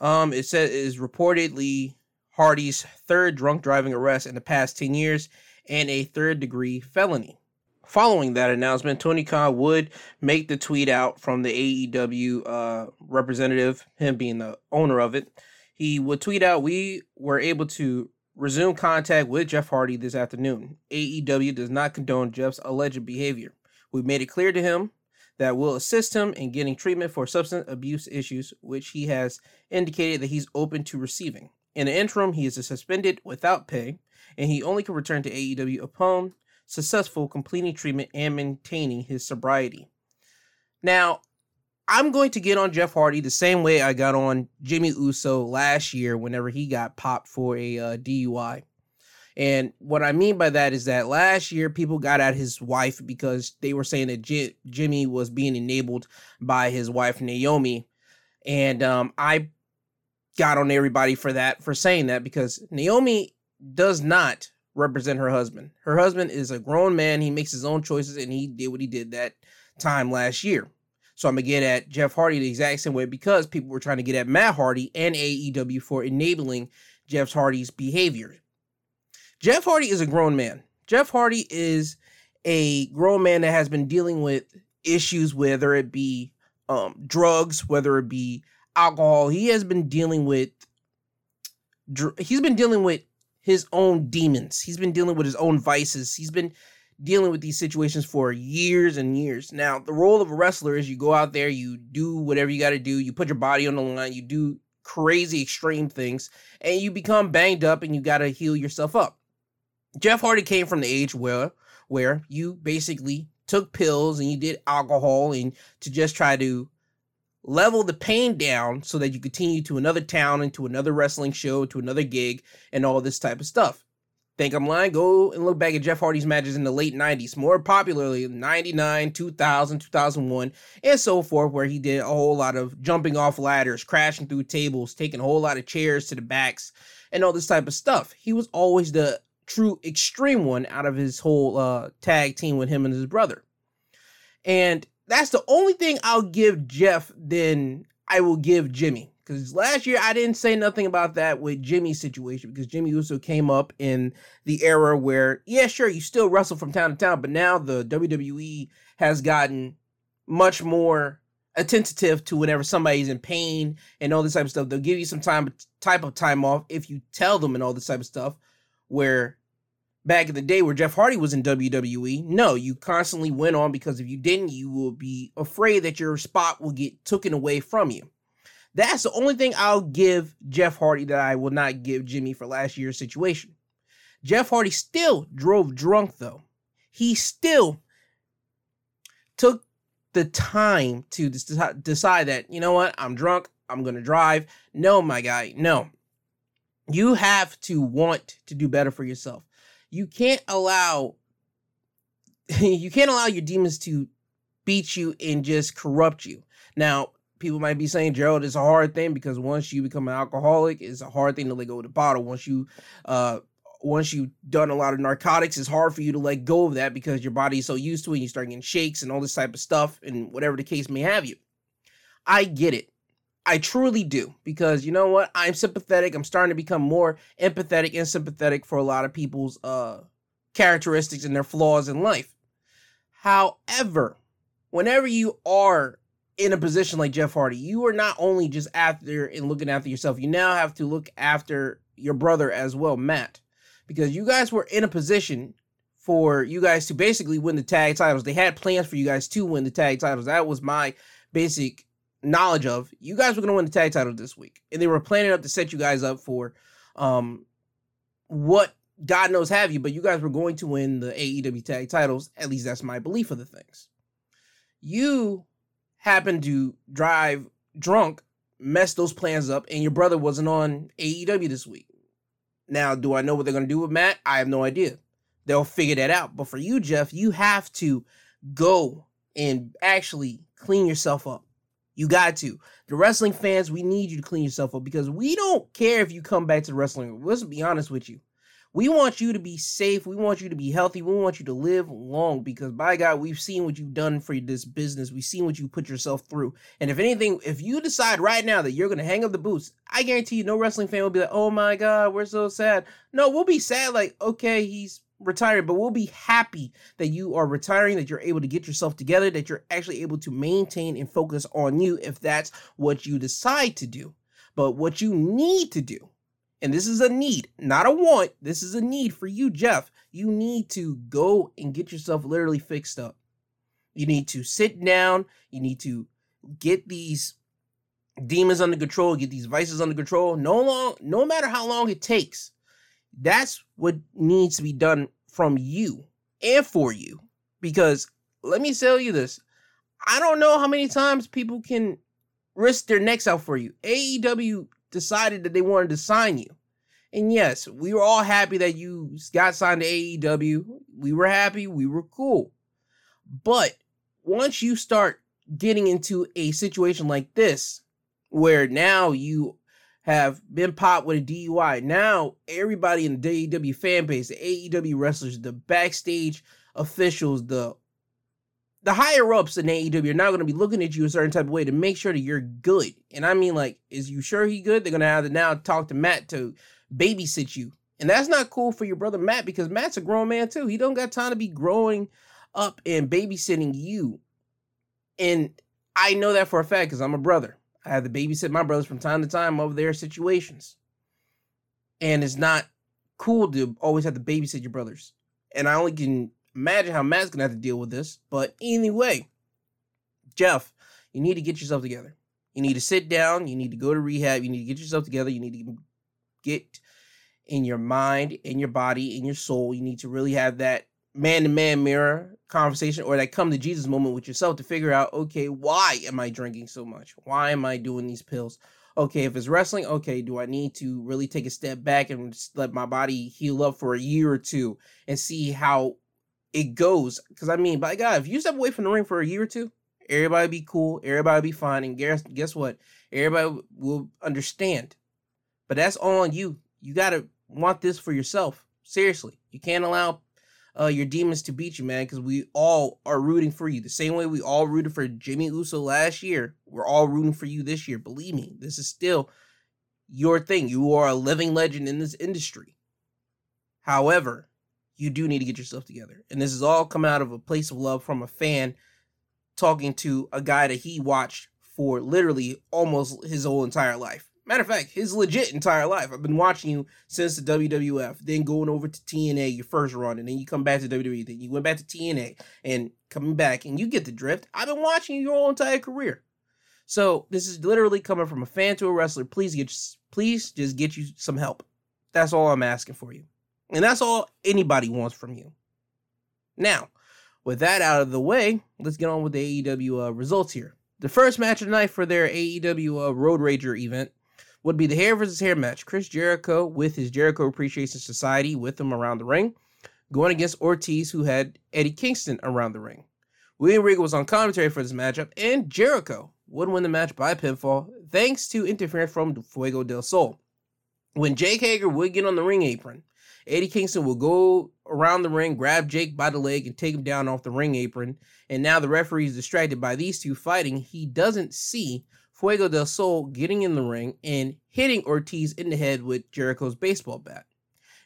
Um, it says it is reportedly Hardy's third drunk driving arrest in the past ten years and a third degree felony. Following that announcement, Tony Khan would make the tweet out from the A E W uh, representative, him being the owner of it. He would tweet out, "We were able to resume contact with Jeff Hardy this afternoon. A E W does not condone Jeff's alleged behavior. We made it clear to him that we'll assist him in getting treatment for substance abuse issues, which he has indicated that he's open to receiving. In the interim, he is suspended without pay, and he only can return to A E W upon successful completing treatment and maintaining his sobriety." Now, I'm going to get on Jeff Hardy the same way I got on Jimmy Uso last year whenever he got popped for a uh, D U I. And what I mean by that is that last year people got at his wife because they were saying that J- Jimmy was being enabled by his wife, Naomi. And um, I got on everybody for that, for saying that, because Naomi does not represent her husband. Her husband is a grown man. He makes his own choices, and he did what he did that time last year. So I'm going to get at Jeff Hardy the exact same way, because people were trying to get at Matt Hardy and A E W for enabling Jeff Hardy's behavior. Jeff Hardy is a grown man. Jeff Hardy is a grown man that has been dealing with issues, whether it be um, drugs, whether it be alcohol. He has been dealing with, dr- he's been dealing with his own demons. He's been dealing with his own vices. He's been dealing with these situations for years and years. Now, the role of a wrestler is you go out there, you do whatever you got to do. You put your body on the line, you do crazy, extreme things, and you become banged up and you got to heal yourself up. Jeff Hardy came from the age where where you basically took pills and you did alcohol and to just try to level the pain down so that you continue to another town and to another wrestling show, to another gig and all this type of stuff. Think I'm lying? Go and look back at Jeff Hardy's matches in the late nineties, more popularly ninety-nine, two thousand, two thousand one, and so forth, where he did a whole lot of jumping off ladders, crashing through tables, taking a whole lot of chairs to the backs and all this type of stuff. He was always the true extreme one out of his whole uh, tag team with him and his brother. And that's the only thing I'll give Jeff than I will give Jimmy. Because last year I didn't say nothing about that with Jimmy's situation, because Jimmy Uso came up in the era where, yeah, sure, you still wrestle from town to town, but now the W W E has gotten much more attentive to whenever somebody's in pain and all this type of stuff. They'll give you some time type of time off if you tell them and all this type of stuff. Where back in the day where Jeff Hardy was in W W E, no, you constantly went on, because if you didn't, you will be afraid that your spot will get taken away from you. That's the only thing I'll give Jeff Hardy that I will not give Jimmy for last year's situation. Jeff Hardy still drove drunk, though. He still took the time to decide that, you know what, I'm drunk, I'm going to drive. No, my guy, no. You have to want to do better for yourself. You can't allow you can't allow your demons to beat you and just corrupt you. Now, people might be saying, Gerald, it's a hard thing, because once you become an alcoholic, it's a hard thing to let go of the bottle. Once you uh once you've done a lot of narcotics, it's hard for you to let go of that because your body's so used to it, and you start getting shakes and all this type of stuff, and whatever the case may have you. I get it. I truly do, because you know what? I'm sympathetic. I'm starting to become more empathetic and sympathetic for a lot of people's uh, characteristics and their flaws in life. However, whenever you are in a position like Jeff Hardy, you are not only just after and looking after yourself. You now have to look after your brother as well, Matt, because you guys were in a position for you guys to basically win the tag titles. They had plans for you guys to win the tag titles. That was my basic knowledge of, you guys were going to win the tag title this week, and they were planning up to set you guys up for um what God knows have you, but you guys were going to win the A E W tag titles. At least that's my belief of the things. You happened to drive drunk, mess those plans up, and your brother wasn't on A E W this week. Now, do I know what they're going to do with Matt? I have no idea. They'll figure that out. But for you, Jeff, you have to go and actually clean yourself up. You got to. The wrestling fans, we need you to clean yourself up, because we don't care if you come back to the wrestling. Let's be honest with you. We want you to be safe. We want you to be healthy. We want you to live long, because by God, we've seen what you've done for this business. We've seen what you put yourself through. And if anything, if you decide right now that you're going to hang up the boots, I guarantee you no wrestling fan will be like, oh my God, we're so sad. No, we'll be sad like, okay, he's retired, but we'll be happy that you are retiring, that you're able to get yourself together, that you're actually able to maintain and focus on you if that's what you decide to do. But what you need to do, and this is a need, not a want, this is a need for you, Jeff, you need to go and get yourself literally fixed up. You need to sit down, you need to get these demons under control, get these vices under control, no long, no matter how long it takes. That's what needs to be done from you and for you, because let me tell you this. I don't know how many times people can risk their necks out for you. A E W decided that they wanted to sign you. And yes, we were all happy that you got signed to A E W. We were happy. We were cool. But once you start getting into a situation like this, where now you have been popped with a D U I, now everybody in the A E W fan base, the A E W wrestlers, the backstage officials, the the higher-ups in A E W are now going to be looking at you a certain type of way to make sure that you're good. And I mean, like, is you sure he good? They're going to have to now talk to Matt to babysit you. And that's not cool for your brother Matt, because Matt's a grown man, too. He don't got time to be growing up and babysitting you. And I know that for a fact because I'm a brother. I have to babysit my brothers from time to time over their situations. And it's not cool to always have to babysit your brothers. And I only can imagine how Matt's going to have to deal with this. But anyway, Jeff, you need to get yourself together. You need to sit down. You need to go to rehab. You need to get yourself together. You need to get in your mind, in your body, in your soul. You need to really have that man-to-man mirror conversation, or that come to Jesus moment with yourself to figure out, okay, why am I drinking so much? Why am I doing these pills? Okay, if it's wrestling, okay, do I need to really take a step back and just let my body heal up for a year or two and see how it goes? Because, I mean, by God, if you step away from the ring for a year or two, everybody be cool, everybody be fine, and guess, guess what? Everybody will understand. But that's all on you. You got to want this for yourself. Seriously. You can't allow Uh, your demons to beat you, man, because we all are rooting for you. The same way we all rooted for Jimmy Uso last year, we're all rooting for you this year. Believe me, this is still your thing. You are a living legend in this industry. However, you do need to get yourself together. And this is all coming out of a place of love from a fan talking to a guy that he watched for literally almost his whole entire life. Matter of fact, his legit entire life. I've been watching you since the W W F, then going over to T N A, your first run, and then you come back to W W E, then you went back to T N A, and coming back, and you get the drift. I've been watching you your whole entire career. So this is literally coming from a fan to a wrestler. Please get, please just get you some help. That's all I'm asking for you. And that's all anybody wants from you. Now, with that out of the way, let's get on with the A E W uh, results here. The first match of the night for their A E W uh, Road Rager event would be the hair versus hair match. Chris Jericho with his Jericho Appreciation Society with him around the ring, going against Ortiz, who had Eddie Kingston around the ring. William Regal was on commentary for this matchup, and Jericho would win the match by pinfall thanks to interference from Fuego del Sol. When Jake Hager would get on the ring apron, Eddie Kingston will go around the ring, grab Jake by the leg, and take him down off the ring apron. And now the referee is distracted by these two fighting. He doesn't see Fuego del Sol getting in the ring and hitting Ortiz in the head with Jericho's baseball bat.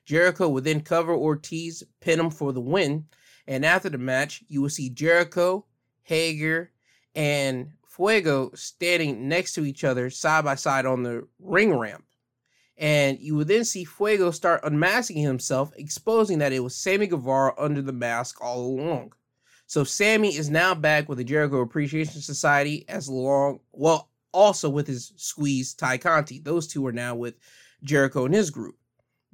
Jericho would then cover Ortiz, pin him for the win, and after the match, you will see Jericho, Hager, and Fuego standing next to each other side by side on the ring ramp. And you would then see Fuego start unmasking himself, exposing that it was Sammy Guevara under the mask all along. So Sammy is now back with the Jericho Appreciation Society as long, well, also with his squeeze, Ty Conti. Those two are now with Jericho and his group.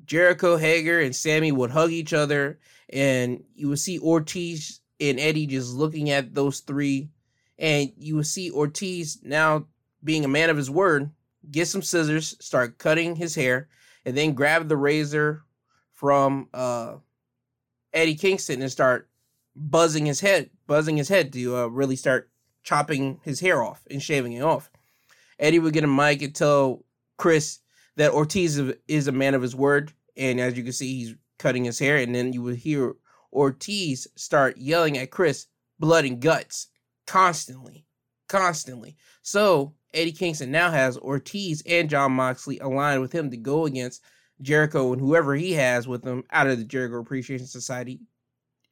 Jericho, Hager, and Sammy would hug each other, and you would see Ortiz and Eddie just looking at those three, and you would see Ortiz, now being a man of his word, get some scissors, start cutting his hair, and then grab the razor from uh, Eddie Kingston and start buzzing his head, buzzing his head to uh, really start chopping his hair off and shaving it off. Eddie would get a mic and tell Chris that Ortiz is a man of his word. And as you can see, he's cutting his hair. And then you would hear Ortiz start yelling at Chris, blood and guts, constantly, constantly. So Eddie Kingston now has Ortiz and Jon Moxley aligned with him to go against Jericho and whoever he has with him out of the Jericho Appreciation Society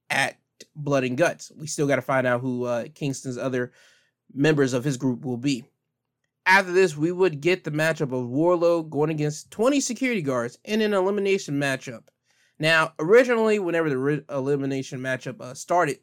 at Blood and Guts. We still got to find out who uh, Kingston's other members of his group will be. After this, we would get the matchup of Warlow going against twenty security guards in an elimination matchup. Now, originally, whenever the re- elimination matchup uh, started,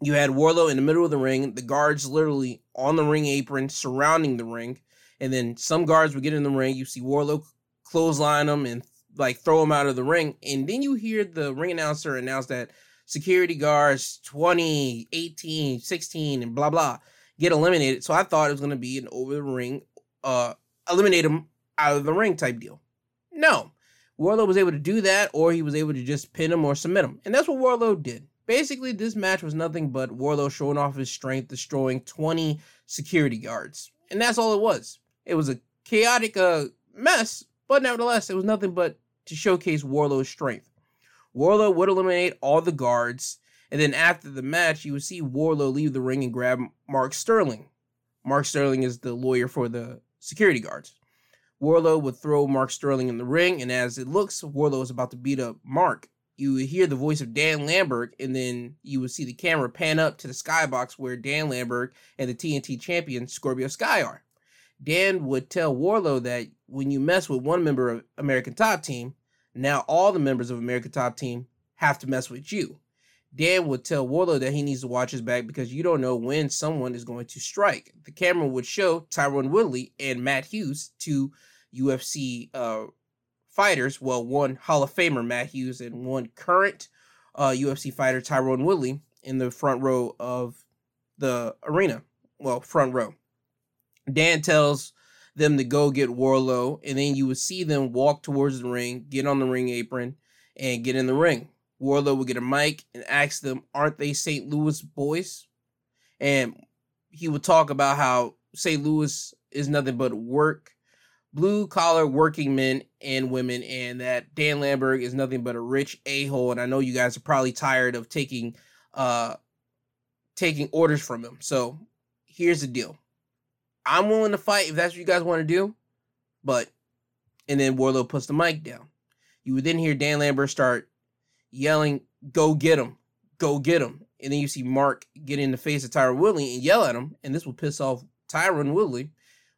you had Warlow in the middle of the ring, the guards literally on the ring apron surrounding the ring, and then some guards would get in the ring. You see Warlow clothesline them and like throw them out of the ring, and then you hear the ring announcer announce that security guards twenty, eighteen, sixteen, and blah, blah, get eliminated. So I thought it was going to be an over the ring, uh, eliminate him out of the ring type deal. No. Wardlow was able to do that, or he was able to just pin him or submit him. And that's what Wardlow did. Basically, this match was nothing but Wardlow showing off his strength, destroying twenty security guards. And that's all it was. It was a chaotic uh, mess, but nevertheless, it was nothing but to showcase Wardlow's strength. Wardlow would eliminate all the guards, and then after the match, you would see Wardlow leave the ring and grab Mark Sterling. Mark Sterling is the lawyer for the security guards. Wardlow would throw Mark Sterling in the ring, and as it looks, Wardlow is about to beat up Mark. You would hear the voice of Dan Lambert, and then you would see the camera pan up to the skybox where Dan Lambert and the T N T champion Scorpio Sky are. Dan would tell Wardlow that when you mess with one member of American Top Team, now all the members of American Top Team have to mess with you. Dan would tell Wardlow that he needs to watch his back because you don't know when someone is going to strike. The camera would show Tyron Woodley and Matt Hughes, two U F C uh, fighters. Well, one Hall of Famer, Matt Hughes, and one current uh, U F C fighter, Tyron Woodley, in the front row of the arena. Well, front row. Dan tells them to go get Wardlow, and then you would see them walk towards the ring, get on the ring apron, and get in the ring. Wardlow would get a mic and ask them, aren't they Saint Louis boys? And he would talk about how Saint Louis is nothing but work, blue-collar working men and women, and that Dan Lambert is nothing but a rich a-hole, and I know you guys are probably tired of taking, uh, taking orders from him. So here's the deal. I'm willing to fight if that's what you guys want to do, but, and then Wardlow puts the mic down. You would then hear Dan Lambert start yelling, go get him, go get him. And then you see Mark get in the face of Tyron Woodley and yell at him, and this will piss off Tyron Woodley,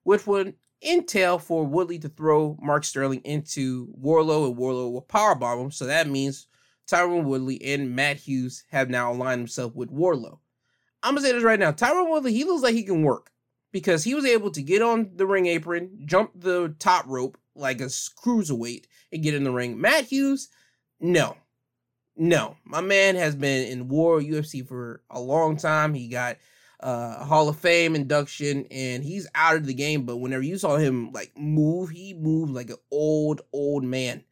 which would entail for Woodley to throw Mark Sterling into Wardlow, and Wardlow will powerbomb him. So that means Tyron Woodley and Matt Hughes have now aligned himself with Wardlow. I'm going to say this right now. Tyron Woodley, he looks like he can work because he was able to get on the ring apron, jump the top rope like a cruiserweight, and get in the ring. Matt Hughes, no. No, my man has been in war U F C for a long time. He got uh, Hall of Fame induction, and he's out of the game. But whenever you saw him like move, he moved like an old, old man.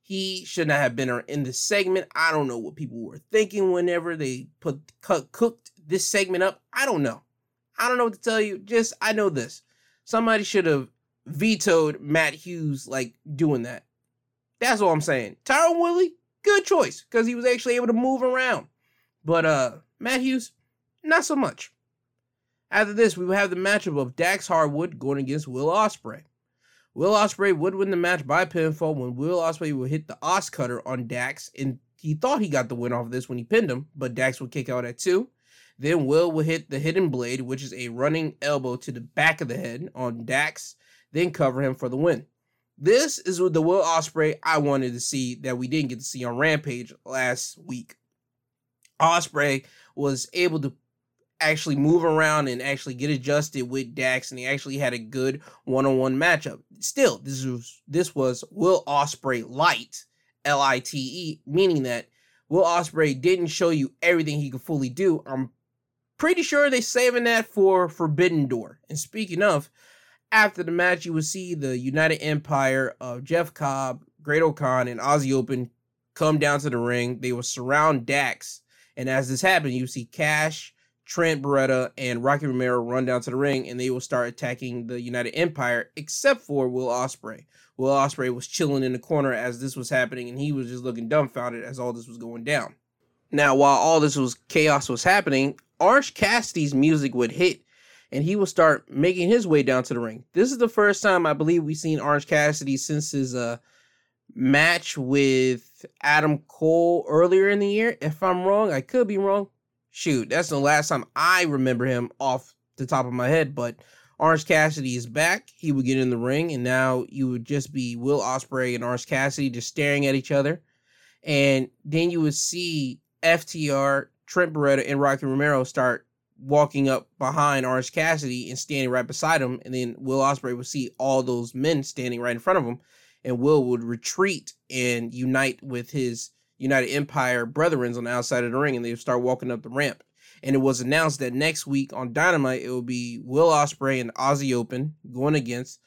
He should not have been in this segment. I don't know what people were thinking whenever they put cooked this segment up. I don't know. I don't know what to tell you. Just I know this. Somebody should have vetoed Matt Hughes like doing that. That's all I'm saying. Tyron Woodley. Good choice, because he was actually able to move around. But uh, Matt Hughes, not so much. After this, we will have the matchup of Dax Harwood going against Will Ospreay. Will Ospreay would win the match by pinfall when Will Ospreay would hit the Os Cutter on Dax, and he thought he got the win off of this when he pinned him, but Dax would kick out at two. Then Will would hit the Hidden Blade, which is a running elbow to the back of the head on Dax, then cover him for the win. This is the Will Ospreay I wanted to see that we didn't get to see on Rampage last week. Ospreay was able to actually move around and actually get adjusted with Dax, and he actually had a good one-on-one matchup. Still, this was, this was Will Ospreay light, L I T E, meaning that Will Ospreay didn't show you everything he could fully do. I'm pretty sure they're saving that for Forbidden Door. And speaking of, after the match, you will see the United Empire of Jeff Cobb, Great O'Khan, and Aussie Open come down to the ring. They will surround Dax. And as this happens, you see Cash, Trent Beretta, and Rocky Romero run down to the ring, and they will start attacking the United Empire, except for Will Ospreay. Will Ospreay was chilling in the corner as this was happening, and he was just looking dumbfounded as all this was going down. Now, while all this was chaos was happening, Orange Cassidy's music would hit, and he will start making his way down to the ring. This is the first time I believe we've seen Orange Cassidy since his uh, match with Adam Cole earlier in the year. If I'm wrong, I could be wrong. Shoot, that's the last time I remember him off the top of my head. But Orange Cassidy is back. He would get in the ring, and now you would just be Will Ospreay and Orange Cassidy just staring at each other. And then you would see F T R, Trent Beretta, and Rocky Romero start walking up behind Orange Cassidy and standing right beside him, and then Will Ospreay would see all those men standing right in front of him, and Will would retreat and unite with his United Empire Brethrens on the outside of the ring, and they start walking up the ramp. And it was announced that next week on Dynamite, it will be Will Ospreay and Aussie Open going against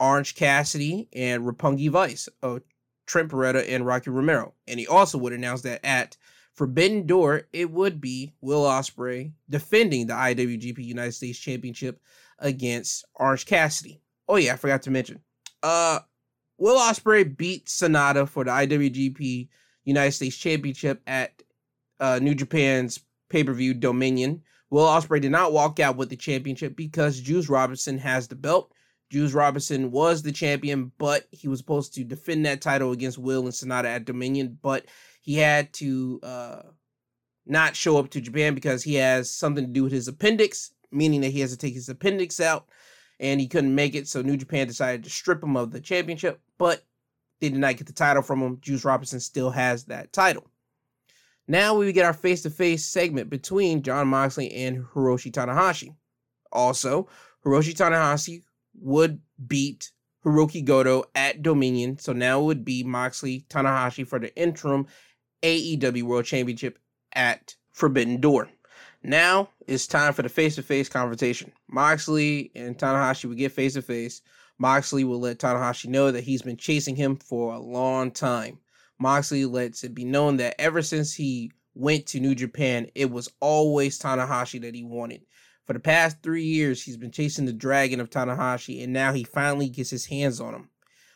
Orange Cassidy and Roppongi Vice of Trent Beretta and Rocky Romero. And he also would announce that at Forbidden Door, it would be Will Ospreay defending the I W G P United States Championship against Orange Cassidy. Oh yeah, I forgot to mention. Uh, Will Ospreay beat Sonata for the I W G P United States Championship at uh, New Japan's pay-per-view Dominion. Will Ospreay did not walk out with the championship because Juice Robinson has the belt. Juice Robinson was the champion, but he was supposed to defend that title against Will and Sonata at Dominion, but he had to uh, not show up to Japan because he has something to do with his appendix, meaning that he has to take his appendix out, and he couldn't make it, so New Japan decided to strip him of the championship, but they did not get the title from him. Juice Robinson still has that title. Now we get our face-to-face segment between Jon Moxley and Hiroshi Tanahashi. Also, Hiroshi Tanahashi would beat Hirooki Goto at Dominion, so now it would be Moxley Tanahashi for the interim A E W World Championship at Forbidden Door. Now it's time for the face-to-face confrontation. Moxley and Tanahashi would get face-to-face. Moxley will let Tanahashi know that he's been chasing him for a long time. Moxley lets it be known that ever since he went to New Japan, it was always Tanahashi that he wanted. For the past three years, he's been chasing the dragon of Tanahashi, and now he finally gets his hands on him.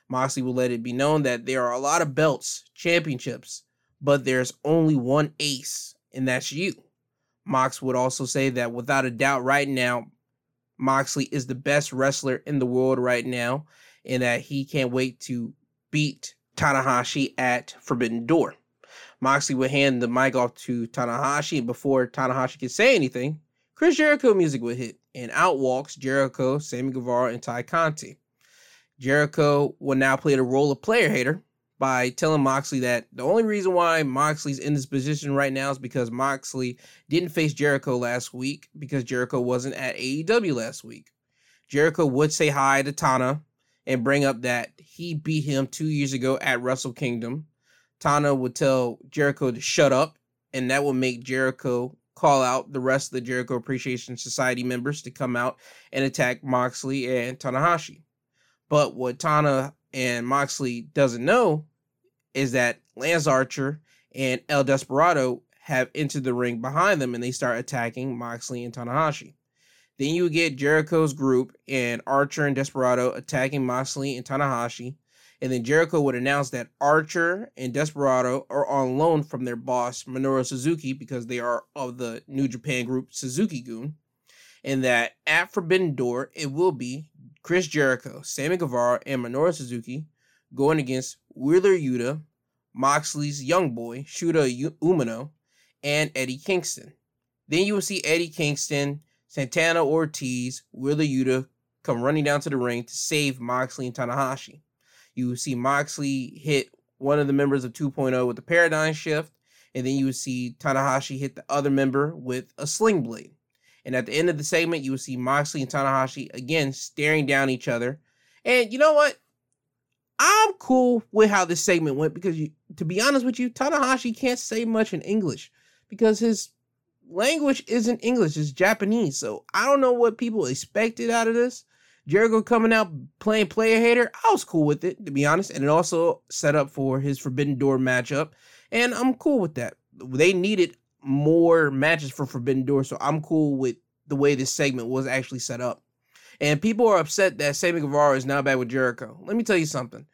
Moxley will let it be known that there are a lot of belts, championships, but there's only one ace, and that's you. Mox would also say that without a doubt right now, Moxley is the best wrestler in the world right now, and that he can't wait to beat Tanahashi at Forbidden Door. Moxley would hand the mic off to Tanahashi, and before Tanahashi could say anything, Chris Jericho music would hit, and out walks Jericho, Sammy Guevara, and Ty Conti. Jericho will now play the role of player hater by telling Moxley that the only reason why Moxley's in this position right now is because Moxley didn't face Jericho last week because Jericho wasn't at A E W last week. Jericho would say hi to Tana and bring up that he beat him two years ago at Wrestle Kingdom. Tana would tell Jericho to shut up, and that would make Jericho call out the rest of the Jericho Appreciation Society members to come out and attack Moxley and Tanahashi. But what Tana and Moxley doesn't know is that Lance Archer and El Desperado have entered the ring behind them, and they start attacking Moxley and Tanahashi. Then you get Jericho's group and Archer and Desperado attacking Moxley and Tanahashi. And then Jericho would announce that Archer and Desperado are on loan from their boss, Minoru Suzuki, because they are of the New Japan group Suzuki-gun. And that at Forbidden Door, it will be Chris Jericho, Sammy Guevara, and Minoru Suzuki going against Wheeler Yuta, Moxley's young boy, Shota Umino, and Eddie Kingston. Then you will see Eddie Kingston, Santana Ortiz, Wheeler Yuta come running down to the ring to save Moxley and Tanahashi. You see Moxley hit one of the members of two point oh with the Paradigm Shift, and then you would see Tanahashi hit the other member with a sling blade. And at the end of the segment, you would see Moxley and Tanahashi again staring down each other. And you know what? I'm cool with how this segment went because, you, to be honest with you, Tanahashi can't say much in English because his language isn't English, it's Japanese. So I don't know what people expected out of this. Jericho coming out playing player hater, I was cool with it, to be honest. And it also set up for his Forbidden Door matchup. And I'm cool with that. They needed more matches for Forbidden Door, so I'm cool with the way this segment was actually set up. And people are upset that Sammy Guevara is not back with Jericho. Let me tell you something.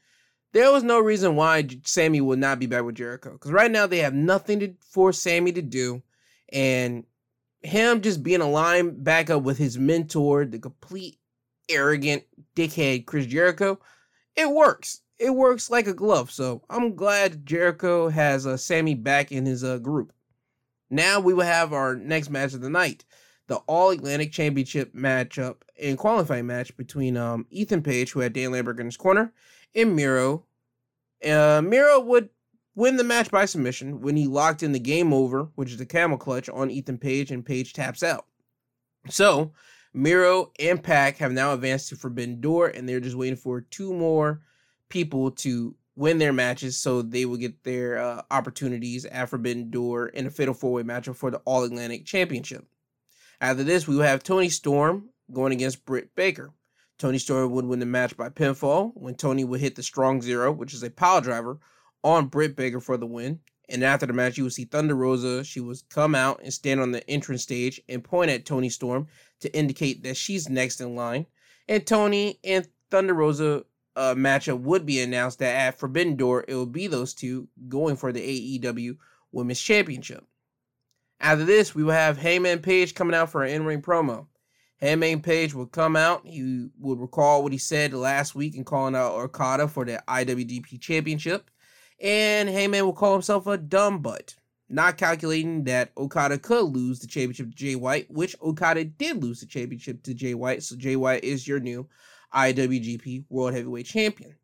There was no reason why Sammy would not be back with Jericho. Because right now they have nothing to, for Sammy to do. And him just being a line backup with his mentor, the complete arrogant dickhead Chris Jericho, it works. It works like a glove. So I'm glad Jericho has uh, Sammy back in his uh, group. Now we will have our next match of the night, the All Atlantic Championship matchup and qualifying match between um, Ethan Page, who had Dan Lambert in his corner, and Miro. Uh, Miro would win the match by submission when he locked in the game over, which is the camel clutch on Ethan Page, and Page taps out. So Miro and Pac have now advanced to Forbidden Door, and they're just waiting for two more people to win their matches, so they will get their uh, opportunities at Forbidden Door in a fatal four-way matchup for the All-Atlantic Championship. After this, we will have Toni Storm going against Britt Baker. Toni Storm would win the match by pinfall when Toni would hit the Strong Zero, which is a pile driver, on Britt Baker for the win. And after the match, you would see Thunder Rosa. She would come out and stand on the entrance stage and point at Toni Storm to indicate that she's next in line. And Toni and Thunder Rosa uh, matchup would be announced that at Forbidden Door, it would be those two going for the A E W Women's Championship. After this, we will have Hangman Page coming out for an in-ring promo. Hangman Page will come out. He would recall what he said last week in calling out Okada for the I W G P Championship. And Hangman will call himself a dumb butt, not calculating that Okada could lose the championship to Jay White, which Okada did lose the championship to Jay White, so Jay White is your new I W G P World Heavyweight Champion.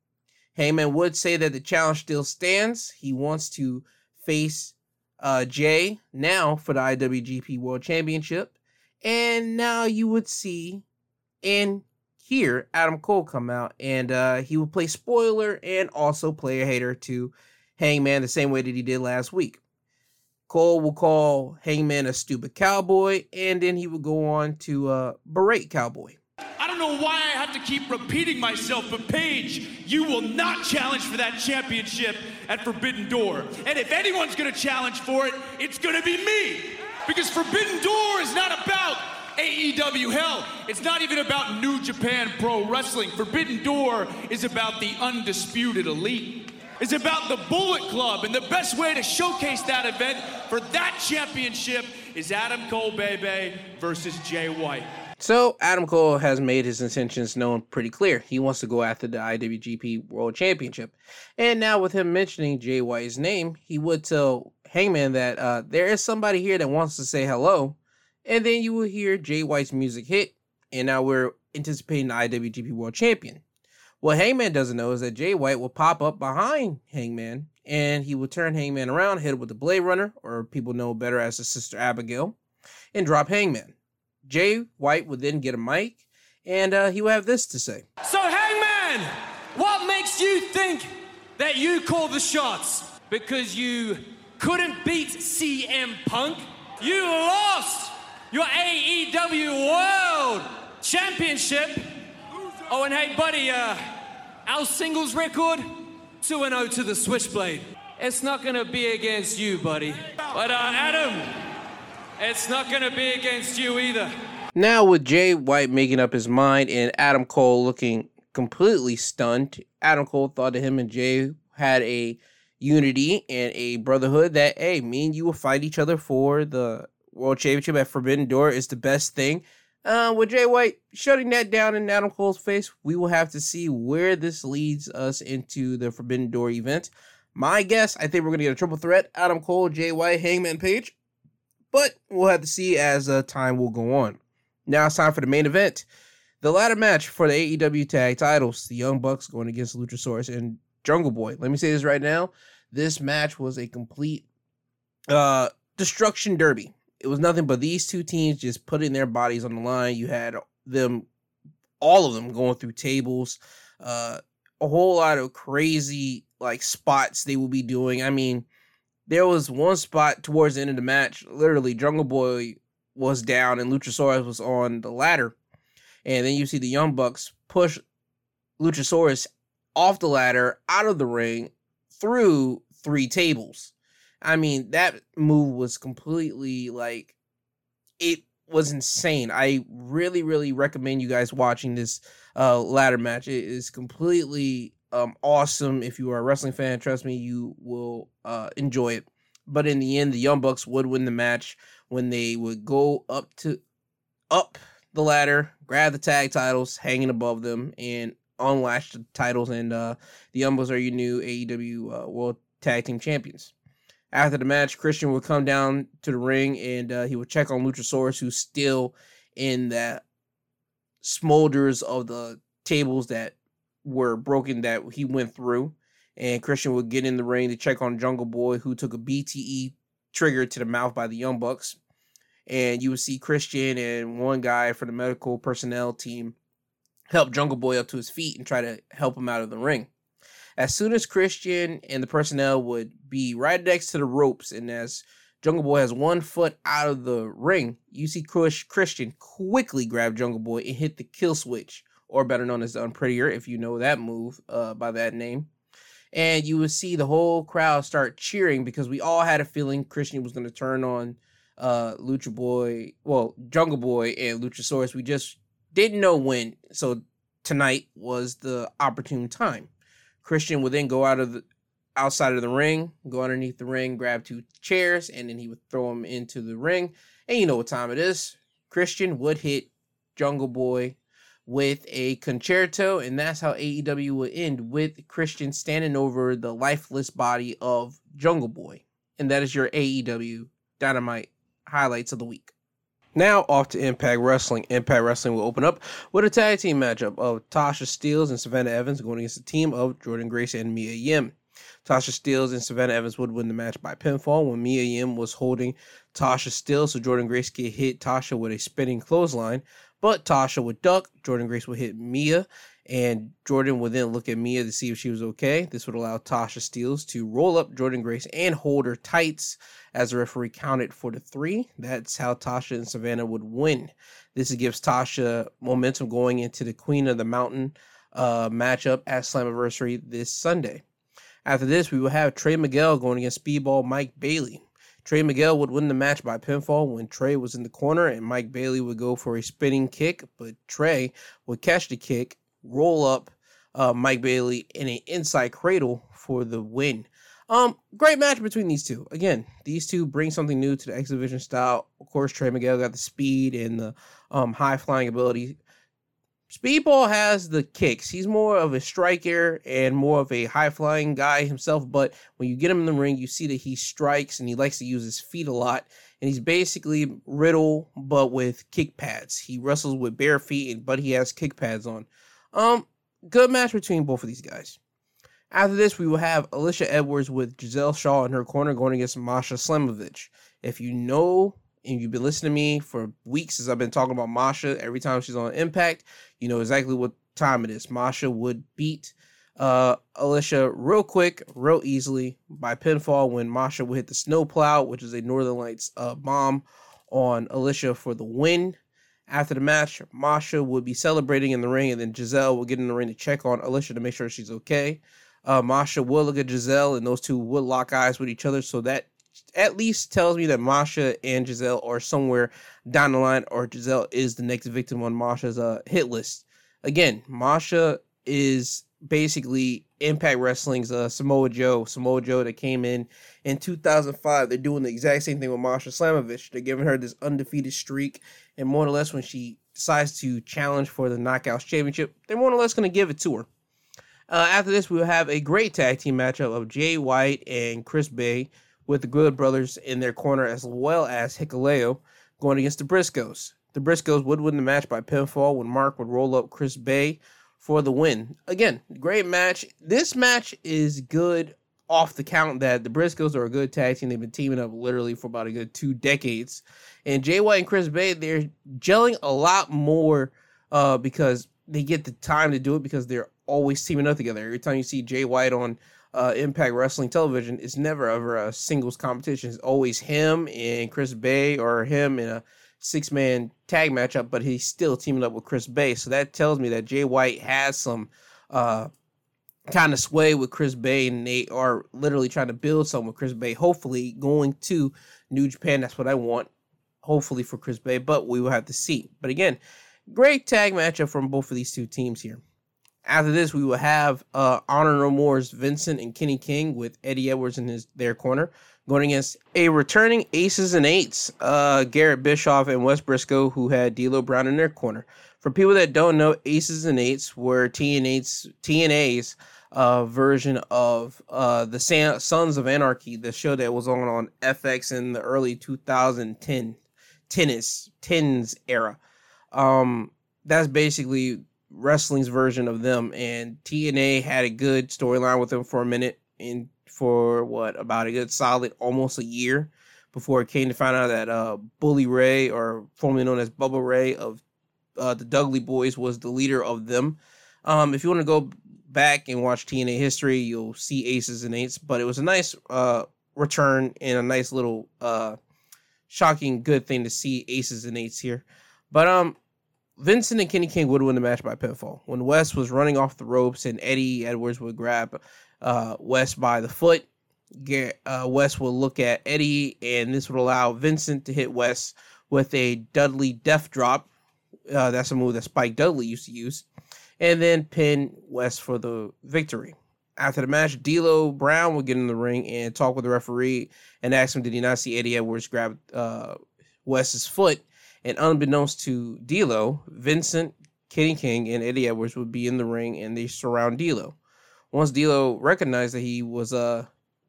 Hangman would say that the challenge still stands. He wants to face uh, Jay now for the I W G P World Championship. And now you would see and hear Adam Cole come out, and uh, he would play spoiler and also player hater to Hangman the same way that he did last week. Cole will call Hangman a stupid cowboy, and then he would go on to uh, berate Cowboy. I don't know why I have to keep repeating myself, but Paige, you will not challenge for that championship at Forbidden Door. And if anyone's going to challenge for it, it's going to be me. Because Forbidden Door is not about A E W. Hell, it's not even about New Japan Pro Wrestling. Forbidden Door is about the Undisputed Elite. It's about the Bullet Club, and the best way to showcase that event for that championship is Adam Cole, baby, versus Jay White. So Adam Cole has made his intentions known pretty clear. He wants to go after the I W G P World Championship. And now with him mentioning Jay White's name, he would tell Hangman that uh, there is somebody here that wants to say hello. And then you will hear Jay White's music hit. And now we're anticipating the I W G P World Champion. What Hangman doesn't know is that Jay White will pop up behind Hangman, and he will turn Hangman around, hit him with the Blade Runner, or people know better as the Sister Abigail, and drop Hangman. Jay White would then get a mic, and uh, he would have this to say. So Hangman, what makes you think that you call the shots? Because you couldn't beat C M Punk? You lost your A E W World Championship. Oh, and hey, buddy, uh, our singles record, two and oh to the Switchblade. It's not going to be against you, buddy. But uh, Adam... it's not going to be against you either. Now with Jay White making up his mind and Adam Cole looking completely stunned, Adam Cole thought that him and Jay had a unity and a brotherhood that, hey, me and you will fight each other for the World Championship at Forbidden Door is the best thing. Uh, with Jay White shutting that down in Adam Cole's face, we will have to see where this leads us into the Forbidden Door event. My guess, I think we're going to get a triple threat, Adam Cole, Jay White, Hangman Page. But we'll have to see as uh, time will go on. Now it's time for the main event. The ladder match for the A E W tag titles. The Young Bucks going against Luchasaurus and Jungle Boy. Let me say this right now. This match was a complete uh, destruction derby. It was nothing but these two teams just putting their bodies on the line. You had them, all of them going through tables. Uh, a whole lot of crazy like spots they will be doing. I mean... there was one spot towards the end of the match, literally Jungle Boy was down and Luchasaurus was on the ladder. And then you see the Young Bucks push Luchasaurus off the ladder, out of the ring, through three tables. I mean, that move was completely, like, it was insane. I really, really recommend you guys watching this uh, ladder match. It is completely... Um, awesome. If you are a wrestling fan, trust me, you will uh, enjoy it. But in the end, the Young Bucks would win the match when they would go up to up the ladder, grab the tag titles hanging above them, and unlash the titles. And uh, the Young Bucks are your new A E W uh, World Tag Team Champions. After the match, Christian would come down to the ring and uh, he would check on Luchasaurus, who's still in the smolders of the tables that were broken that he went through, and Christian would get in the ring to check on Jungle Boy, who took a B T E trigger to the mouth by the Young Bucks. And you would see Christian and one guy from the medical personnel team help Jungle Boy up to his feet and try to help him out of the ring. as soon as Christian and the personnel would be right next to the ropes, and as Jungle Boy has one foot out of the ring, you see Kush Christian quickly grab Jungle Boy and hit the kill switch, or better known as the Unprettier, if you know that move uh, by that name. And you would see the whole crowd start cheering because we all had a feeling Christian was going to turn on uh, Lucha Boy, well, Jungle Boy and Luchasaurus. We just didn't know when, so tonight was the opportune time. Christian would then go out of the, outside of the ring, go underneath the ring, grab two chairs, and then he would throw them into the ring. And you know what time it is. Christian would hit Jungle Boy with a concerto, and that's how A E W would end, with Christian standing over the lifeless body of Jungle Boy. And that is your A E W Dynamite Highlights of the Week. Now off to Impact Wrestling. Impact Wrestling will open up with a tag team matchup of Tasha Steelz and Savannah Evans going against the team of Jordynne Grace and Mia Yim. Tasha Steelz and Savannah Evans would win the match by pinfall when Mia Yim was holding Tasha Steelz, so Jordynne Grace could hit Tasha with a spinning clothesline. But Tasha would duck, Jordynne Grace would hit Mia, and Jordan would then look at Mia to see if she was okay. This would allow Tasha Steelz to roll up Jordynne Grace and hold her tights as the referee counted for the three. That's how Tasha and Savannah would win. This gives Tasha momentum going into the Queen of the Mountain uh, matchup at Slammiversary this Sunday. After this, we will have Trey Miguel going against Speedball Mike Bailey. Trey Miguel would win the match by pinfall when Trey was in the corner and Mike Bailey would go for a spinning kick, but Trey would catch the kick, roll up uh, Mike Bailey in an inside cradle for the win. Um, great match between these two. Again, these two bring something new to the X Division style. Of course, Trey Miguel got the speed and the um, high-flying ability. Speedball has the kicks. He's more of a striker and more of a high-flying guy himself, but when you get him in the ring, you see that he strikes and he likes to use his feet a lot, and he's basically Riddle, but with kick pads. He wrestles with bare feet, but he has kick pads on. Um, good match between both of these guys. After this, we will have Alicia Edwards with Giselle Shaw in her corner going against Masha Slamovich. If you know... and you've been listening to me for weeks since I've been talking about Masha every time she's on Impact, you know exactly what time it is. Masha would beat uh, Alicia real quick, real easily by pinfall when Masha would hit the snowplow, which is a Northern Lights uh, bomb on Alicia for the win. After the match, Masha would be celebrating in the ring, and then Giselle would get in the ring to check on Alicia to make sure she's okay. Uh, Masha would look at Giselle, and those two would lock eyes with each other, so that at least tells me that Masha and Giselle are somewhere down the line, or Giselle is the next victim on Masha's uh, hit list. Again, Masha is basically Impact Wrestling's uh, Samoa Joe. Samoa Joe that came in in two thousand five. They're doing the exact same thing with Masha Slamovich. They're giving her this undefeated streak, and more or less when she decides to challenge for the Knockouts Championship, they're more or less going to give it to her. Uh, after this, we will have a great tag team matchup of Jay White and Chris Bay, with the Good Brothers in their corner, as well as Hikuleo going against the Briscoes. The Briscoes would win the match by pinfall when Mark would roll up Chris Bay for the win. Again, great match. This match is good off the count that the Briscoes are a good tag team. They've been teaming up literally for about a good two decades. And Jay White and Chris Bay, they're gelling a lot more uh, because they get the time to do it because they're always teaming up together. Every time you see Jay White on Uh, Impact Wrestling Television, it's never ever a singles competition. It's always him and Chris Bay, or him in a six-man tag matchup, but he's still teaming up with Chris Bay. So that tells me that Jay White has some uh, kind of sway with Chris Bay, and they are literally trying to build something with Chris Bay. Hopefully going to New Japan, that's what I want, hopefully for Chris Bay, but we will have to see. But again, great tag matchup from both of these two teams here. After this, we will have uh, Honor No More's Vincent and Kenny King with Eddie Edwards in his their corner, going against a returning Aces and Eights, uh, Garrett Bischoff and Wes Briscoe, who had D'Lo Brown in their corner. For people that don't know, Aces and Eights were T N A's, T N A's uh, version of uh, the San- Sons of Anarchy, the show that was on on F X in the early two thousand ten tennis, tens era. Um, that's basically wrestling's version of them, and T N A had a good storyline with them for a minute, and for what, about a good solid almost a year before it came to find out that uh Bully Ray, or formerly known as Bubba Ray of uh the Dudley Boys, was the leader of them. Um if you want to go back and watch T N A history, you'll see aces and eights. But it was a nice uh, return and a nice little uh, shocking good thing to see aces and eights here. But um, Vincent and Kenny King would win the match by pinfall when Wes was running off the ropes and Eddie Edwards would grab uh, Wes by the foot. Get, uh, Wes would look at Eddie, and this would allow Vincent to hit Wes with a Dudley Death Drop. Uh, that's a move that Spike Dudley used to use. And then pin Wes for the victory. After the match, D'Lo Brown would get in the ring and talk with the referee and ask him, did he not see Eddie Edwards grab uh, Wes's foot? And unbeknownst to D'Lo, Vincent, Kenny King, and Eddie Edwards would be in the ring, and they surround D'Lo. Once D'Lo recognized that he was uh,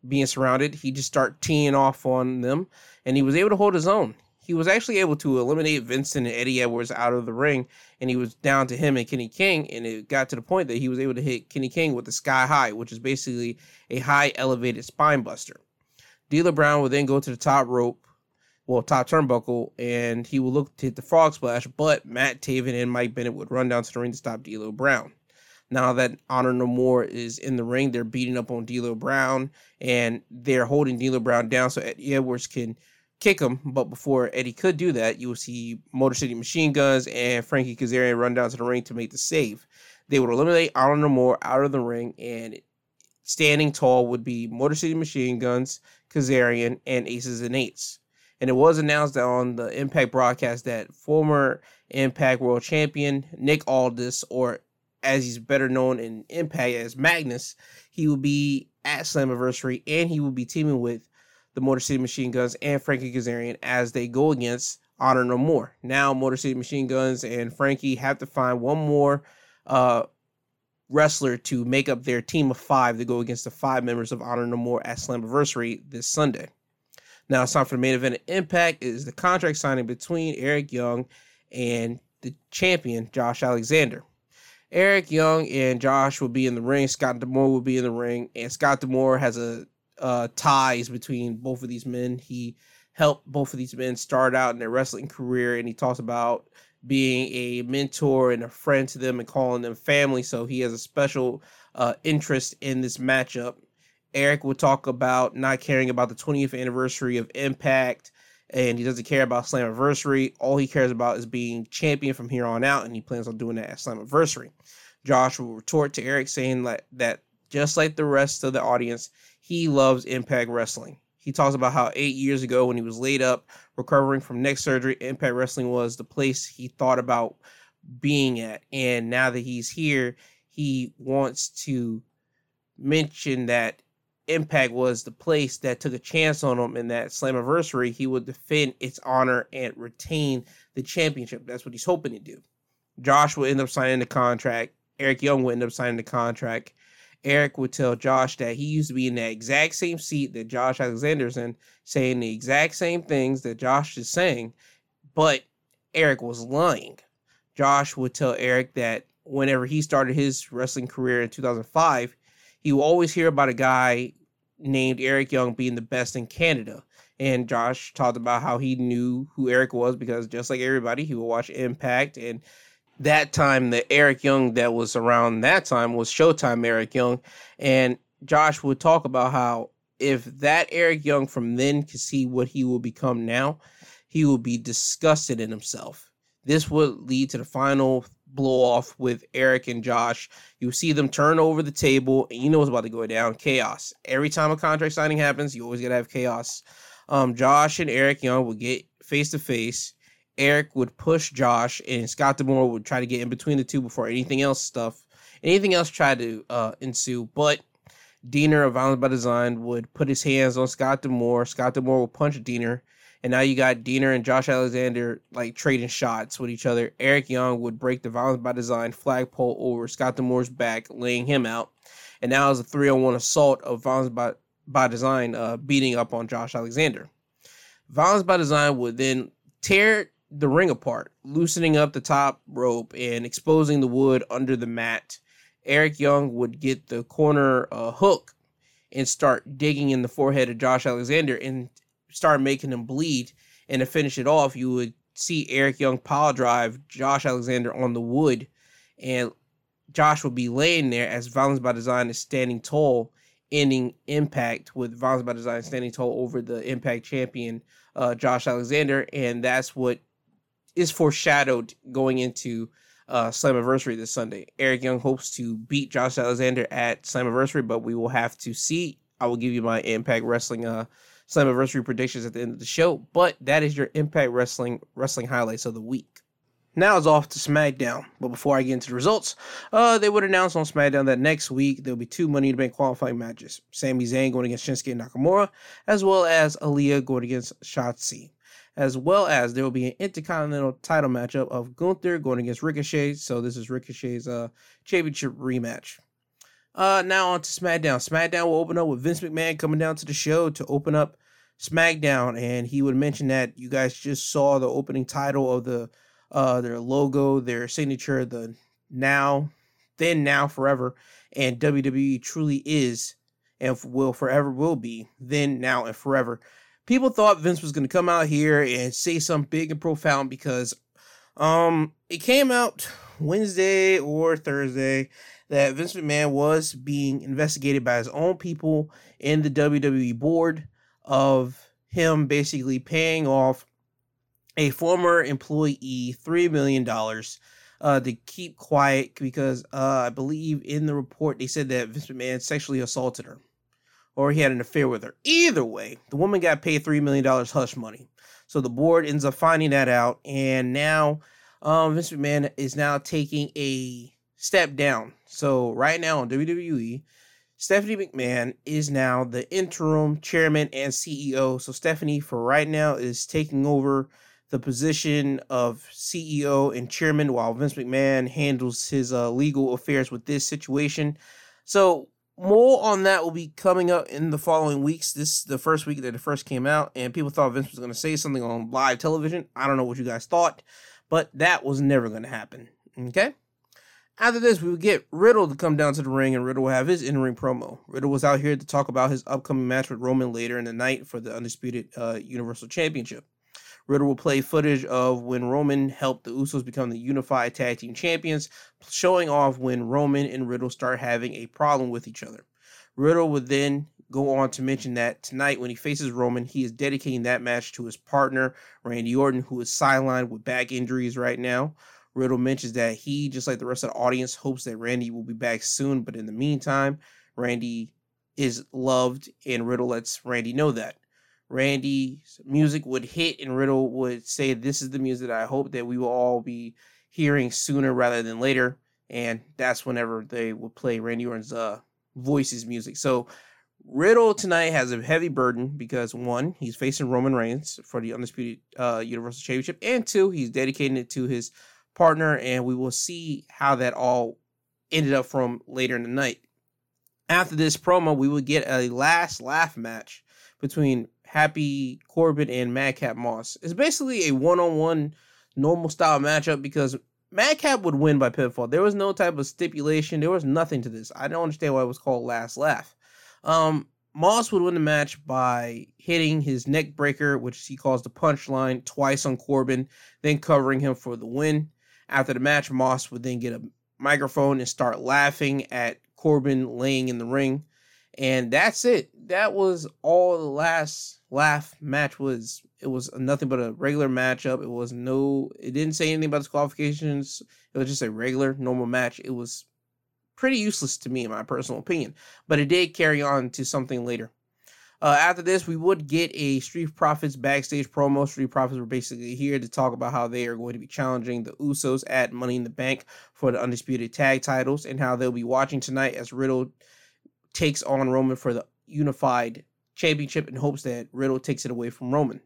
being surrounded, he just started teeing off on them, and he was able to hold his own. He was actually able to eliminate Vincent and Eddie Edwards out of the ring, and he was down to him and Kenny King, and it got to the point that he was able to hit Kenny King with the Sky High, which is basically a high elevated spine buster. D'Lo Brown would then go to the top rope, well, top turnbuckle, and he would look to hit the frog splash, but Matt Taven and Mike Bennett would run down to the ring to stop D'Lo Brown. Now that Honor No More is in the ring, they're beating up on D'Lo Brown, and they're holding D'Lo Brown down so Eddie Edwards can kick him, but before Eddie could do that, you will see Motor City Machine Guns and Frankie Kazarian run down to the ring to make the save. They would eliminate Honor No More out of the ring, and standing tall would be Motor City Machine Guns, Kazarian, and Aces and Eights. And it was announced on the Impact broadcast that former Impact World Champion Nick Aldis, or as he's better known in Impact as Magnus, he will be at Slammiversary, and he will be teaming with the Motor City Machine Guns and Frankie Kazarian as they go against Honor No More. Now, Motor City Machine Guns and Frankie have to find one more uh, wrestler to make up their team of five to go against the five members of Honor No More at Slammiversary this Sunday. Now, it's time for the main event of Impact. It is the contract signing between Eric Young and the champion, Josh Alexander. Eric Young and Josh will be in the ring. Scott D'Amore will be in the ring, and Scott D'Amore has a Uh, ties between both of these men. He helped both of these men start out in their wrestling career, and he talks about being a mentor and a friend to them and calling them family, so he has a special uh, interest in this matchup. Eric will talk about not caring about the twentieth anniversary of Impact, and he doesn't care about Slammiversary. All he cares about is being champion from here on out, and he plans on doing that at Slammiversary. Josh will retort to Eric saying that, that just like the rest of the audience, he loves Impact Wrestling. He talks about how eight years ago when he was laid up recovering from neck surgery, Impact Wrestling was the place he thought about being at. And now that he's here, he wants to mention that Impact was the place that took a chance on him, and that Slammiversary, he would defend its honor and retain the championship. That's what he's hoping to do. Josh will end up signing the contract. Eric Young will end up signing the contract. Eric would tell Josh that he used to be in that exact same seat that Josh Alexander's in, saying the exact same things that Josh is saying, but Eric was lying. Josh would tell Eric that whenever he started his wrestling career in two thousand five, he would always hear about a guy named Eric Young being the best in Canada. And Josh talked about how he knew who Eric was because just like everybody, he would watch Impact, and that time, the Eric Young that was around that time was Showtime Eric Young. And Josh would talk about how if that Eric Young from then could see what he will become now, he will be disgusted in himself. This would lead to the final blow-off with Eric and Josh. You see them turn over the table, and you know what's about to go down, chaos. Every time a contract signing happens, you always got to have chaos. Um, Josh and Eric Young would get face-to-face. Eric would push Josh, and Scott D'Amore would try to get in between the two before anything else stuff, anything else tried to uh, ensue. But Diener of Violence by Design would put his hands on Scott D'Amore. Scott D'Amore would punch Diener, and now you got Diener and Josh Alexander like trading shots with each other. Eric Young would break the Violence by Design flagpole over Scott D'Amore's back, laying him out. And now it's a three-on-one assault of Violence by, by Design uh, beating up on Josh Alexander. Violence by Design would then tear the ring apart, loosening up the top rope and exposing the wood under the mat. Eric Young would get the corner uh, hook and start digging in the forehead of Josh Alexander and start making him bleed. And to finish it off, you would see Eric Young pile drive Josh Alexander on the wood, and Josh will be laying there as Violence by Design is standing tall, ending Impact with Violence by Design standing tall over the Impact champion, uh, Josh Alexander. And that's what is foreshadowed going into uh, Slammiversary this Sunday. Eric Young hopes to beat Josh Alexander at Slammiversary, but we will have to see. I will give you my Impact Wrestling uh, Slammiversary predictions at the end of the show, but that is your Impact Wrestling wrestling highlights of the week. Now it's off to SmackDown, but before I get into the results, uh, they would announce on SmackDown that next week there'll be two Money in the Bank qualifying matches. Sami Zayn going against Shinsuke Nakamura, as well as Aaliyah going against Shotzi. As well as there will be an Intercontinental title matchup of Gunther going against Ricochet, so this is Ricochet's uh, championship rematch. Uh, now on to SmackDown. SmackDown will open up with Vince McMahon coming down to the show to open up SmackDown, and he would mention that you guys just saw the opening title of the Uh, their logo, their signature, the now, then, now, forever, and W W E truly is and will forever will be then, now, and forever. People thought Vince was going to come out here and say something big and profound because um, it came out Wednesday or Thursday that Vince McMahon was being investigated by his own people in the W W E board of him basically paying off a former employee three million dollars uh, to keep quiet because uh, I believe in the report they said that Vince McMahon sexually assaulted her or he had an affair with her. Either way, the woman got paid three million dollars hush money. So the board ends up finding that out, and now um, Vince McMahon is now taking a step down. So right now on W W E, Stephanie McMahon is now the interim chairman and C E O. So Stephanie for right now is taking over the position of C E O and chairman while Vince McMahon handles his uh, legal affairs with this situation. So more on that will be coming up in the following weeks. This is the first week that it first came out, and people thought Vince was going to say something on live television. I don't know what you guys thought, but that was never going to happen. Okay? After this, we would get Riddle to come down to the ring, and Riddle will have his in-ring promo. Riddle was out here to talk about his upcoming match with Roman later in the night for the Undisputed uh, Universal Championship. Riddle will play footage of when Roman helped the Usos become the unified tag team champions, showing off when Roman and Riddle start having a problem with each other. Riddle would then go on to mention that tonight when he faces Roman, he is dedicating that match to his partner, Randy Orton, who is sidelined with back injuries right now. Riddle mentions that he, just like the rest of the audience, hopes that Randy will be back soon, but in the meantime, Randy is loved, and Riddle lets Randy know that. Randy's music would hit, and Riddle would say, this is the music that I hope that we will all be hearing sooner rather than later. And that's whenever they would play Randy Orton's uh, Voices music. So Riddle tonight has a heavy burden because, one, he's facing Roman Reigns for the Undisputed uh, Universal Championship, and two, he's dedicating it to his partner, and we will see how that all ended up from later in the night. After this promo, we will get a last laugh match between Happy Corbin and Madcap Moss. It's basically a one-on-one normal style matchup because Madcap would win by pinfall. There was no type of stipulation. There was nothing to this. I don't understand why it was called Last Laugh. Um, Moss would win the match by hitting his neck breaker, which he calls the punchline, twice on Corbin, then covering him for the win. After the match, Moss would then get a microphone and start laughing at Corbin laying in the ring. And that's it. That was all the last laugh match was. It was nothing but a regular matchup. It was no, it didn't say anything about disqualifications. It was just a regular, normal match. It was pretty useless to me, in my personal opinion. But it did carry on to something later. Uh, after this, we would get a Street Profits backstage promo. Street Profits were basically here to talk about how they are going to be challenging the Usos at Money in the Bank for the Undisputed Tag Titles and how they'll be watching tonight as Riddle takes on Roman for the unified championship in hopes that Riddle takes it away from Roman.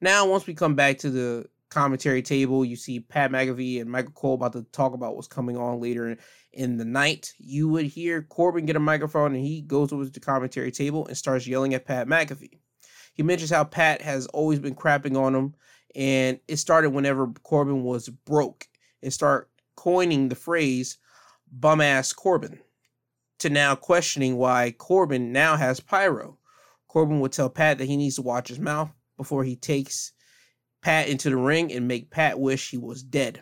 Now, once we come back to the commentary table, you see Pat McAfee and Michael Cole about to talk about what's coming on later in the night. You would hear Corbin get a microphone, and he goes over to the commentary table and starts yelling at Pat McAfee. He mentions how Pat has always been crapping on him, and it started whenever Corbin was broke and start coining the phrase, bum-ass Corbin, to now questioning why Corbin now has pyro. Corbin would tell Pat that he needs to watch his mouth before he takes Pat into the ring and make Pat wish he was dead.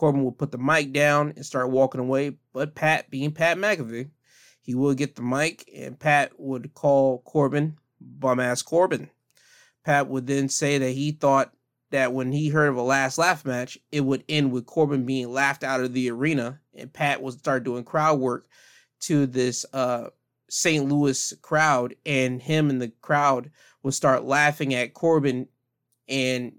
Corbin would put the mic down and start walking away, but Pat, being Pat McAfee, he would get the mic, and Pat would call Corbin bum-ass Corbin. Pat would then say that he thought that when he heard of a last laugh match, it would end with Corbin being laughed out of the arena, and Pat would start doing crowd work to this uh, Saint Louis crowd, and him and the crowd would start laughing at Corbin, and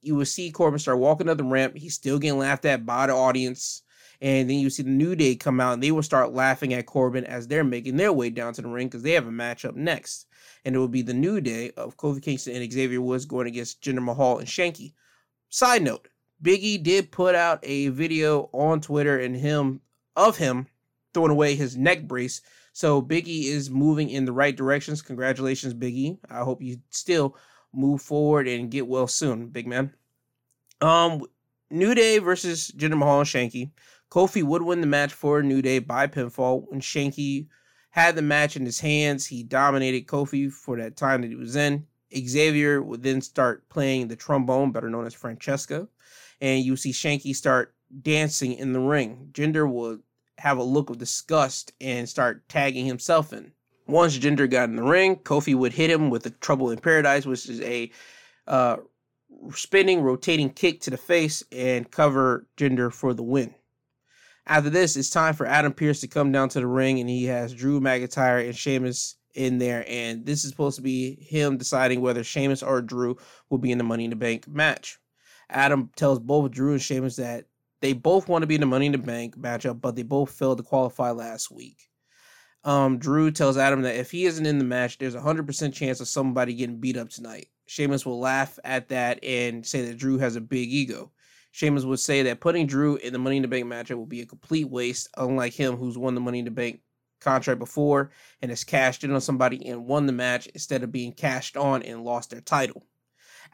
you would see Corbin start walking up the ramp. He's still getting laughed at by the audience, and then you see the New Day come out, and they would start laughing at Corbin as they're making their way down to the ring because they have a match up next. And it would be the New Day of Kofi Kingston and Xavier Woods going against Jinder Mahal and Shanky. Side note, Big E did put out a video on Twitter and him of him throwing away his neck brace. So Big E is moving in the right directions. Congratulations, Big E. I hope you still move forward and get well soon, big man. Um, New Day versus Jinder Mahal and Shanky. Kofi would win the match for New Day by pinfall when Shanky had the match in his hands. He dominated Kofi for that time that he was in. Xavier would then start playing the trombone, better known as Francesca, and you see Shanky start dancing in the ring. Jinder would have a look of disgust and start tagging himself in. Once Jinder got in the ring, Kofi would hit him with the Trouble in Paradise, which is a uh, spinning, rotating kick to the face, and cover Jinder for the win. After this, it's time for Adam Pearce to come down to the ring, and he has Drew McIntyre and Sheamus in there, and this is supposed to be him deciding whether Sheamus or Drew will be in the Money in the Bank match. Adam tells both Drew and Sheamus that they both want to be in the Money in the Bank matchup, but they both failed to qualify last week. Um, Drew tells Adam that if he isn't in the match, there's a one hundred percent chance of somebody getting beat up tonight. Sheamus will laugh at that and say that Drew has a big ego. Sheamus would say that putting Drew in the Money in the Bank matchup will be a complete waste, unlike him who's won the Money in the Bank contract before and has cashed in on somebody and won the match instead of being cashed on and lost their title.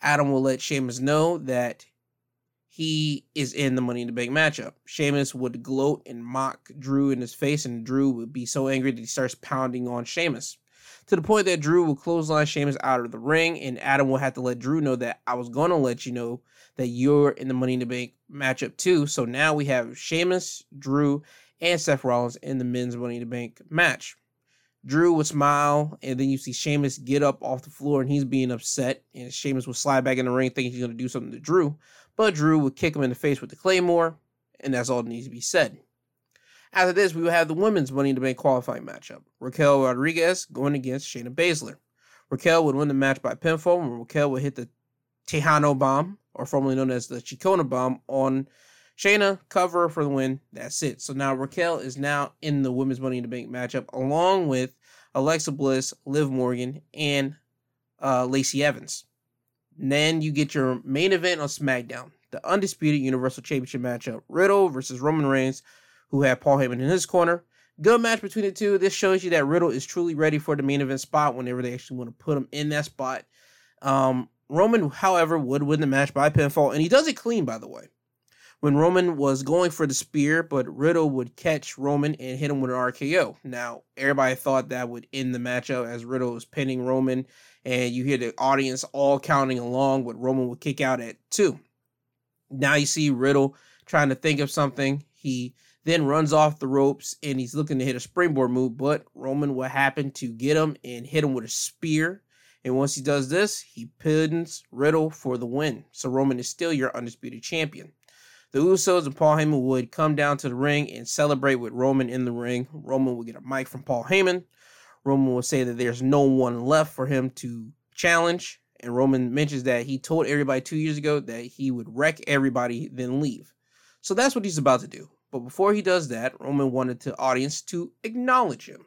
Adam will let Sheamus know that he is in the Money in the Bank matchup. Sheamus would gloat and mock Drew in his face, and Drew would be so angry that he starts pounding on Sheamus, to the point that Drew will clothesline Sheamus out of the ring, and Adam will have to let Drew know that I was going to let you know that you're in the Money in the Bank matchup too. So now we have Sheamus, Drew, and Seth Rollins in the men's Money in the Bank match. Drew would smile, and then you see Sheamus get up off the floor, and he's being upset, and Sheamus will slide back in the ring thinking he's going to do something to Drew, but Drew would kick him in the face with the Claymore, and that's all that needs to be said. After this, we will have the women's Money in the Bank qualifying matchup. Raquel Rodriguez going against Shayna Baszler. Raquel would win the match by pinfall, and Raquel would hit the Tejano Bomb, or formerly known as the Chicona Bomb, on Shayna, cover for the win. That's it. So now Raquel is now in the women's Money in the Bank matchup, along with Alexa Bliss, Liv Morgan, and uh, Lacey Evans. And then you get your main event on SmackDown, the Undisputed Universal Championship matchup, Riddle versus Roman Reigns, who had Paul Heyman in his corner. Good match between the two. This shows you that Riddle is truly ready for the main event spot whenever they actually want to put him in that spot. Um, Roman, however, would win the match by pinfall, and he does it clean, by the way. When Roman was going for the spear, but Riddle would catch Roman and hit him with an R K O. Now, everybody thought that would end the matchup as Riddle was pinning Roman, and you hear the audience all counting along what Roman would kick out at two. Now you see Riddle trying to think of something. He then runs off the ropes, and he's looking to hit a springboard move, but Roman will happen to get him and hit him with a spear. And once he does this, he pins Riddle for the win. So Roman is still your undisputed champion. The Usos and Paul Heyman would come down to the ring and celebrate with Roman in the ring. Roman will get a mic from Paul Heyman. Roman will say that there's no one left for him to challenge. And Roman mentions that he told everybody two years ago that he would wreck everybody, then leave. So that's what he's about to do. But before he does that, Roman wanted the audience to acknowledge him.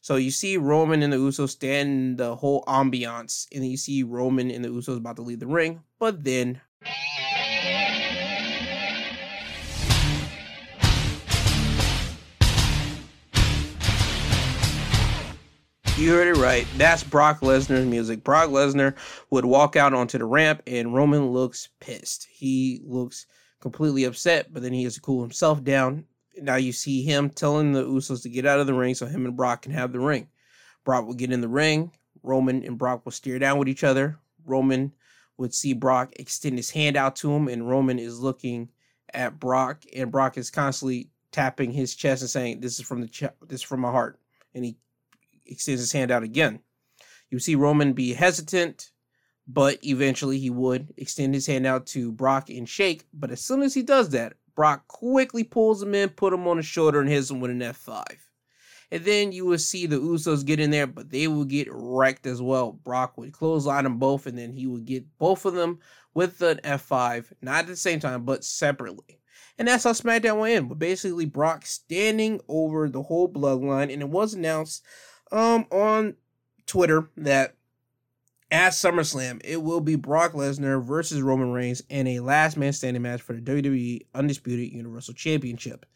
So you see Roman and the Usos stand in the whole ambiance, and then you see Roman and the Usos about to leave the ring, but then you heard it right. That's Brock Lesnar's music. Brock Lesnar would walk out onto the ramp, and Roman looks pissed. He looks completely upset, but then he has to cool himself down. Now you see him telling the Usos to get out of the ring so him and Brock can have the ring. Brock will get in the ring. Roman and Brock will stare down with each other. Roman would see Brock extend his hand out to him, and Roman is looking at Brock, and Brock is constantly tapping his chest and saying, "This is from the ch- this is from my heart," and he extends his hand out again. You see Roman be hesitant, but eventually he would extend his hand out to Brock and shake. But as soon as he does that, Brock quickly pulls him in, put him on his shoulder, and hits him with an F five. And then you will see the Usos get in there, but they will get wrecked as well. Brock would clothesline them both, and then he would get both of them with an F five, not at the same time, but separately. And that's how SmackDown went in, with basically Brock standing over the whole bloodline. And it was announced um, on Twitter that at SummerSlam, it will be Brock Lesnar versus Roman Reigns in a last man standing match for the W W E Undisputed Universal Championship.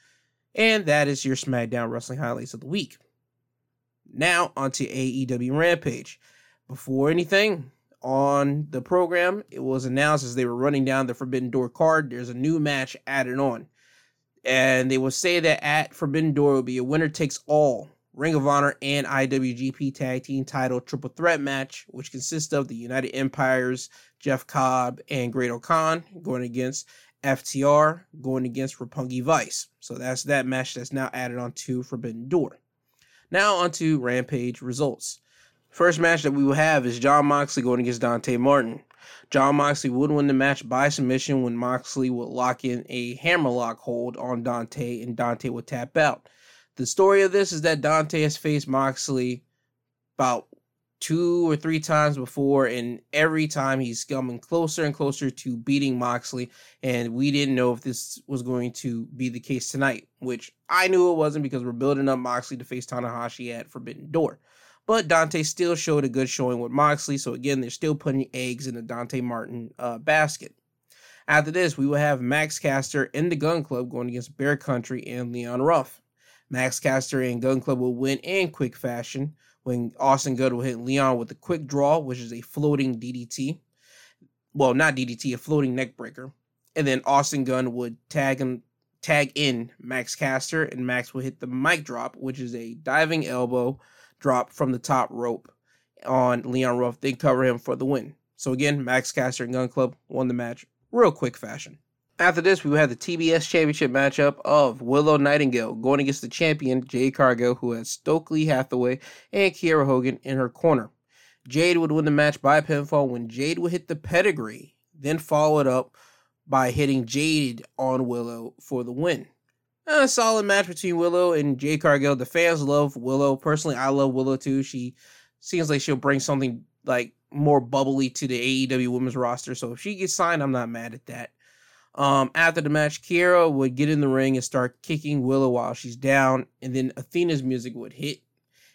And that is your SmackDown Wrestling Highlights of the Week. Now onto A E W Rampage. Before anything on the program, it was announced as they were running down the Forbidden Door card, there's a new match added on. And they will say that at Forbidden Door will be a winner takes all Ring of Honor and I W G P Tag Team Title Triple Threat match, which consists of the United Empire's Jeff Cobb and Great O'Khan going against F T R, going against Roppongi Vice. So that's that match that's now added on to Forbidden Door. Now onto Rampage results. First match that we will have is Jon Moxley going against Dante Martin. Jon Moxley would win the match by submission when Moxley would lock in a hammerlock hold on Dante, and Dante would tap out. The story of this is that Dante has faced Moxley about two or three times before, and every time he's coming closer and closer to beating Moxley, and we didn't know if this was going to be the case tonight, which I knew it wasn't because we're building up Moxley to face Tanahashi at Forbidden Door. But Dante still showed a good showing with Moxley, so again, they're still putting eggs in the Dante Martin uh, basket. After this, we will have Max Caster in the Gun Club going against Bear Country and Leon Ruff. Max Caster and Gun Club will win in quick fashion when Austin Good will hit Leon with a quick draw, which is a floating D D T. Well, not D D T, a floating neck breaker. And then Austin Gunn would tag him, tag in Max Caster, and Max will hit the mic drop, which is a diving elbow drop from the top rope on Leon Ruff. They cover him for the win. So again, Max Caster and Gun Club won the match real quick fashion. After this, we have the T B S Championship matchup of Willow Nightingale going against the champion, Jade Cargill, who has Stokely Hathaway and Kiera Hogan in her corner. Jade would win the match by pinfall when Jade would hit the pedigree, then follow it up by hitting Jade on Willow for the win. A solid match between Willow and Jade Cargill. The fans love Willow. Personally, I love Willow too. She seems like she'll bring something like more bubbly to the A E W women's roster, so if she gets signed, I'm not mad at that. Um, after the match, Kiera would get in the ring and start kicking Willow while she's down, and then Athena's music would hit,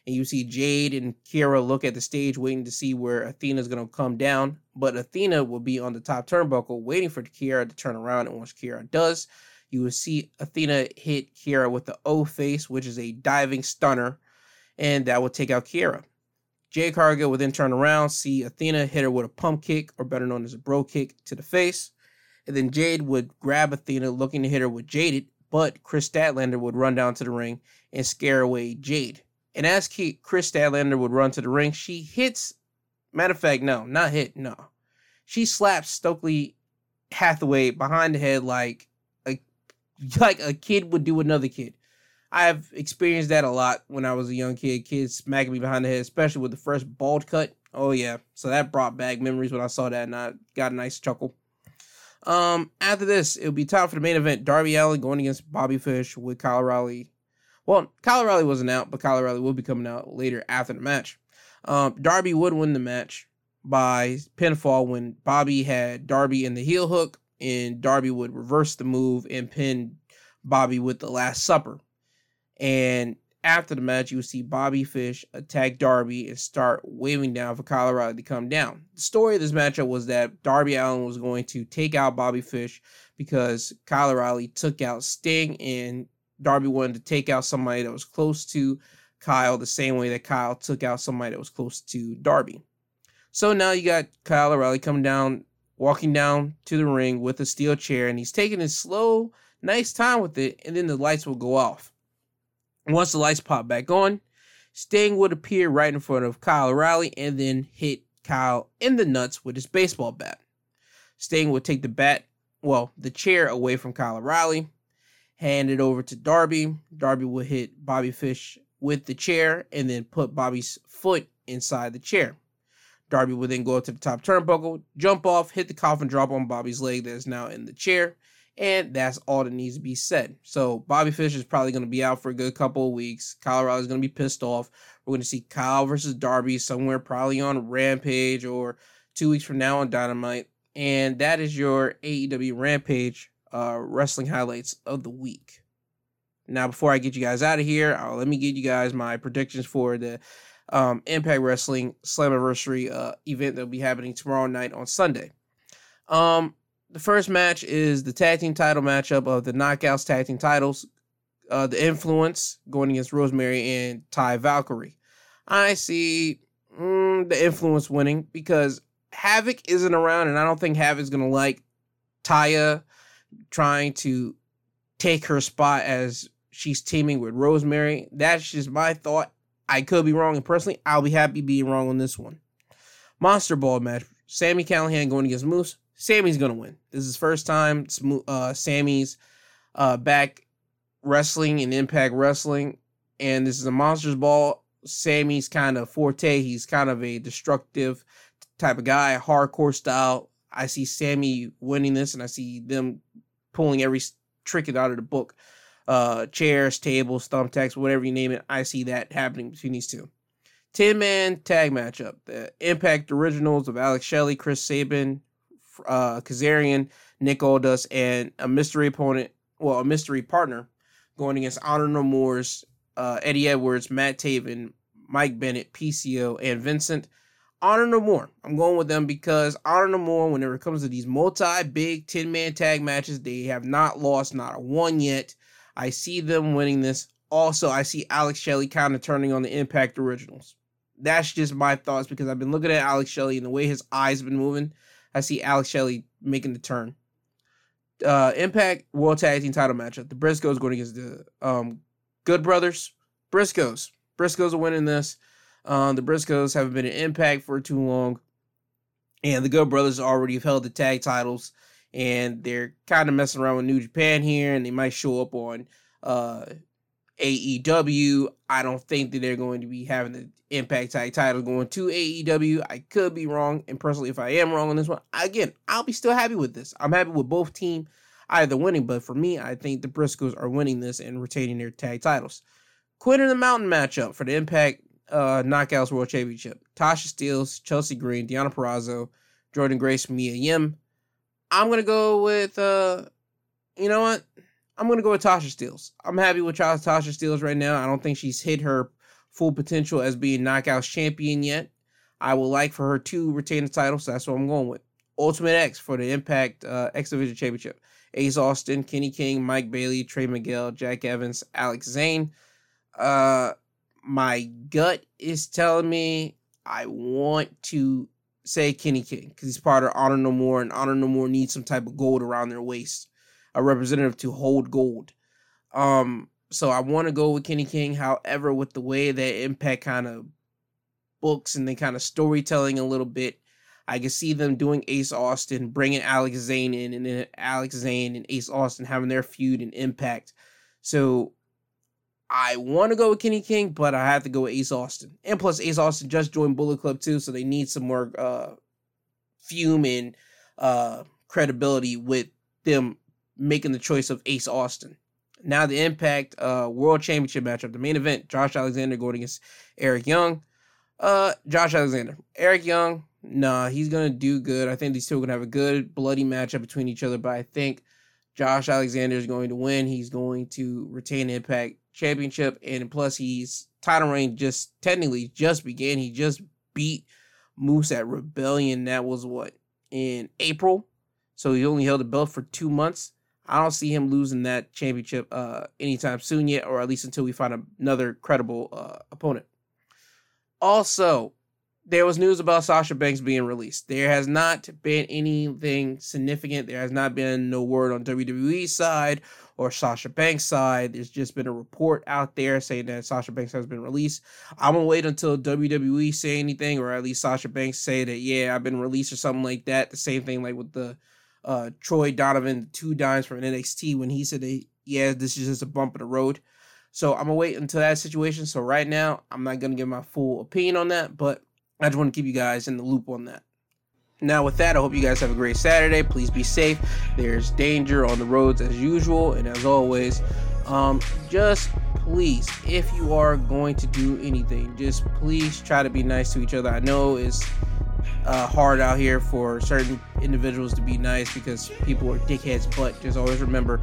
and you see Jade and Kiera look at the stage waiting to see where Athena's going to come down, but Athena will be on the top turnbuckle waiting for Kiera to turn around, and once Kiera does, you will see Athena hit Kiera with the O face, which is a diving stunner, and that will take out Kiera. Jade Cargill will then turn around, see Athena hit her with a pump kick, or better known as a bro kick, to the face. And then Jade would grab Athena, looking to hit her with Jaded, but Chris Statlander would run down to the ring and scare away Jade. And as Chris Statlander would run to the ring, she hits, matter of fact, no, not hit, no. She slaps Stokely Hathaway behind the head like a, like a kid would do another kid. I've experienced that a lot when I was a young kid. Kids smacking me behind the head, especially with the first bald cut. Oh yeah, so that brought back memories when I saw that, and I got a nice chuckle. Um, after this, it'll be time for the main event. Darby Allin going against Bobby Fish with Kyle O'Reilly. Well, Kyle O'Reilly wasn't out, but Kyle O'Reilly will be coming out later after the match. Um, Darby would win the match by pinfall when Bobby had Darby in the heel hook, and Darby would reverse the move and pin Bobby with the Last Supper. And after the match, you will see Bobby Fish attack Darby and start waving down for Kyle O'Reilly to come down. The story of this matchup was that Darby Allin was going to take out Bobby Fish because Kyle O'Reilly took out Sting, and Darby wanted to take out somebody that was close to Kyle the same way that Kyle took out somebody that was close to Darby. So now you got Kyle O'Reilly coming down, walking down to the ring with a steel chair, and he's taking his slow, nice time with it, and then the lights will go off. Once the lights pop back on, Sting would appear right in front of Kyle O'Reilly and then hit Kyle in the nuts with his baseball bat. Sting would take the bat well, the chair away from Kyle O'Reilly. Hand it over to Darby. Darby will hit Bobby Fish with the chair and then put Bobby's foot inside the chair. Darby will then go up to the top turnbuckle, jump off, hit the coffin drop on Bobby's leg that is now in the chair, and that's all that needs to be said. So Bobby Fish is probably going to be out for a good couple of weeks. Kyle O'Reilly is going to be pissed off. We're going to see Kyle versus Darby somewhere probably on Rampage or two weeks from now on Dynamite. And that is your A E W Rampage uh, wrestling highlights of the week. Now, before I get you guys out of here, I'll, let me give you guys my predictions for the um, Impact Wrestling Slammiversary uh, event that will be happening tomorrow night on Sunday. Um... The first match is the tag team title matchup of the Knockouts tag team titles. Uh, the Influence going against Rosemary and Ty Valkyrie. I see mm, the Influence winning because Havoc isn't around, and I don't think Havoc's going to like Taya trying to take her spot as she's teaming with Rosemary. That's just my thought. I could be wrong, and personally, I'll be happy being wrong on this one. Monster Ball match. Sami Callihan going against Moose. Sammy's going to win. This is his first time uh, Sammy's uh, back wrestling in Impact Wrestling. And this is a Monsters Ball. Sammy's kind of forte. He's kind of a destructive type of guy, hardcore style. I see Sammy winning this, and I see them pulling every trick out of the book. Uh, chairs, tables, thumbtacks, whatever you name it. I see that happening between these two. ten-man tag matchup. The Impact Originals of Alex Shelley, Chris Sabin, Uh, Kazarian, Nick Aldis, and a mystery opponent, well, a mystery partner going against Honor No More's uh, Eddie Edwards, Matt Taven, Mike Bennett, P C O, and Vincent. Honor No More. I'm going with them because Honor No More, whenever it comes to these multi-big ten-man tag matches, they have not lost, not a one yet. I see them winning this. Also, I see Alex Shelley kind of turning on the Impact Originals. That's just my thoughts because I've been looking at Alex Shelley and the way his eyes have been moving. I see Alex Shelley making the turn. Uh, Impact World Tag Team title matchup. The Briscoes going against the um, Good Brothers. Briscoes. Briscoes are winning this. Um, the Briscoes haven't been in Impact for too long. And the Good Brothers already have held the tag titles. And they're kind of messing around with New Japan here. And they might show up on uh, A E W. I don't think that they're going to be having the Impact tag title going to A E W. I could be wrong, and personally, if I am wrong on this one, again, I'll be still happy with this. I'm happy with both team either winning, but for me, I think the Briscoes are winning this and retaining their tag titles. Quinn and the Mountain matchup for the Impact uh, Knockouts World Championship. Tasha Steelz, Chelsea Green, Deonna Purrazzo, Jordynne Grace, Mia Yim. I'm gonna go with, uh, you know what? I'm gonna go with Tasha Steelz. I'm happy with Tasha Steelz right now. I don't think she's hit her full potential as being Knockouts champion yet. I would like for her to retain the title, so that's what I'm going with. Ultimate X for the Impact uh, X Division Championship. Ace Austin, Kenny King, Mike Bailey, Trey Miguel, Jack Evans, Alex Zane. Uh, my gut is telling me I want to say Kenny King because he's part of Honor No More, and Honor No More needs some type of gold around their waist, a representative to hold gold. Um... So I want to go with Kenny King. However, with the way that Impact kind of books and they kind of storytelling a little bit, I can see them doing Ace Austin, bringing Alex Zane in, and then Alex Zane and Ace Austin having their feud in Impact. So I want to go with Kenny King, but I have to go with Ace Austin. And plus, Ace Austin just joined Bullet Club too, so they need some more uh, fume and uh, credibility with them making the choice of Ace Austin. Now the Impact uh, World Championship matchup, the main event, Josh Alexander going against Eric Young. Uh, Josh Alexander. Eric Young, nah, he's going to do good. I think these two are going to have a good bloody matchup between each other, but I think Josh Alexander is going to win. He's going to retain the Impact Championship, and plus he's title reign just technically just began. He just beat Moose at Rebellion. That was, what, in April? So he only held the belt for two months. I don't see him losing that championship uh, anytime soon yet, or at least until we find another credible uh, opponent. Also, there was news about Sasha Banks being released. There has not been anything significant. There has not been no word on W W E's side or Sasha Banks' side. There's just been a report out there saying that Sasha Banks has been released. I'm going to wait until W W E say anything, or at least Sasha Banks say that, yeah, I've been released or something like that. The same thing like with the uh, Troy Donovan, two dimes from N X T, when he said that, yeah, this is just a bump in the road. So I'm going to wait until that situation. So right now, I'm not going to give my full opinion on that, but I just want to keep you guys in the loop on that. Now with that, I hope you guys have a great Saturday. Please be safe. There's danger on the roads as usual. And as always, um, just please, if you are going to do anything, just please try to be nice to each other. I know it's uh, hard out here for certain individuals to be nice because people are dickheads, but just always remember,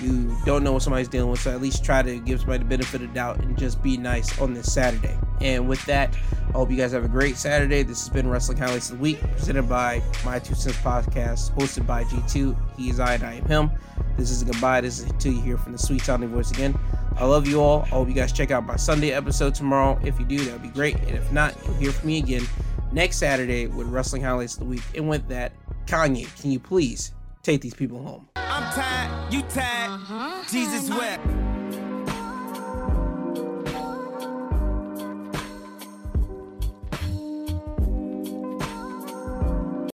you don't know what somebody's dealing with, so at least try to give somebody the benefit of the doubt and just be nice on this Saturday. And with that, I hope you guys have a great Saturday. This has been Wrestling Highlights of the Week, presented by My Two Cents Podcast, hosted by G two. He is I, and I am him. This is a goodbye. This is until you hear from the sweet sounding voice again. I love you all. I hope you guys check out my Sunday episode tomorrow. If you do, that would be great. And if not, you'll hear from me again next Saturday with Wrestling Highlights of the Week. And with that, Kanye, can you please take these people home? I'm tired, you tired, uh-huh. Jesus wept.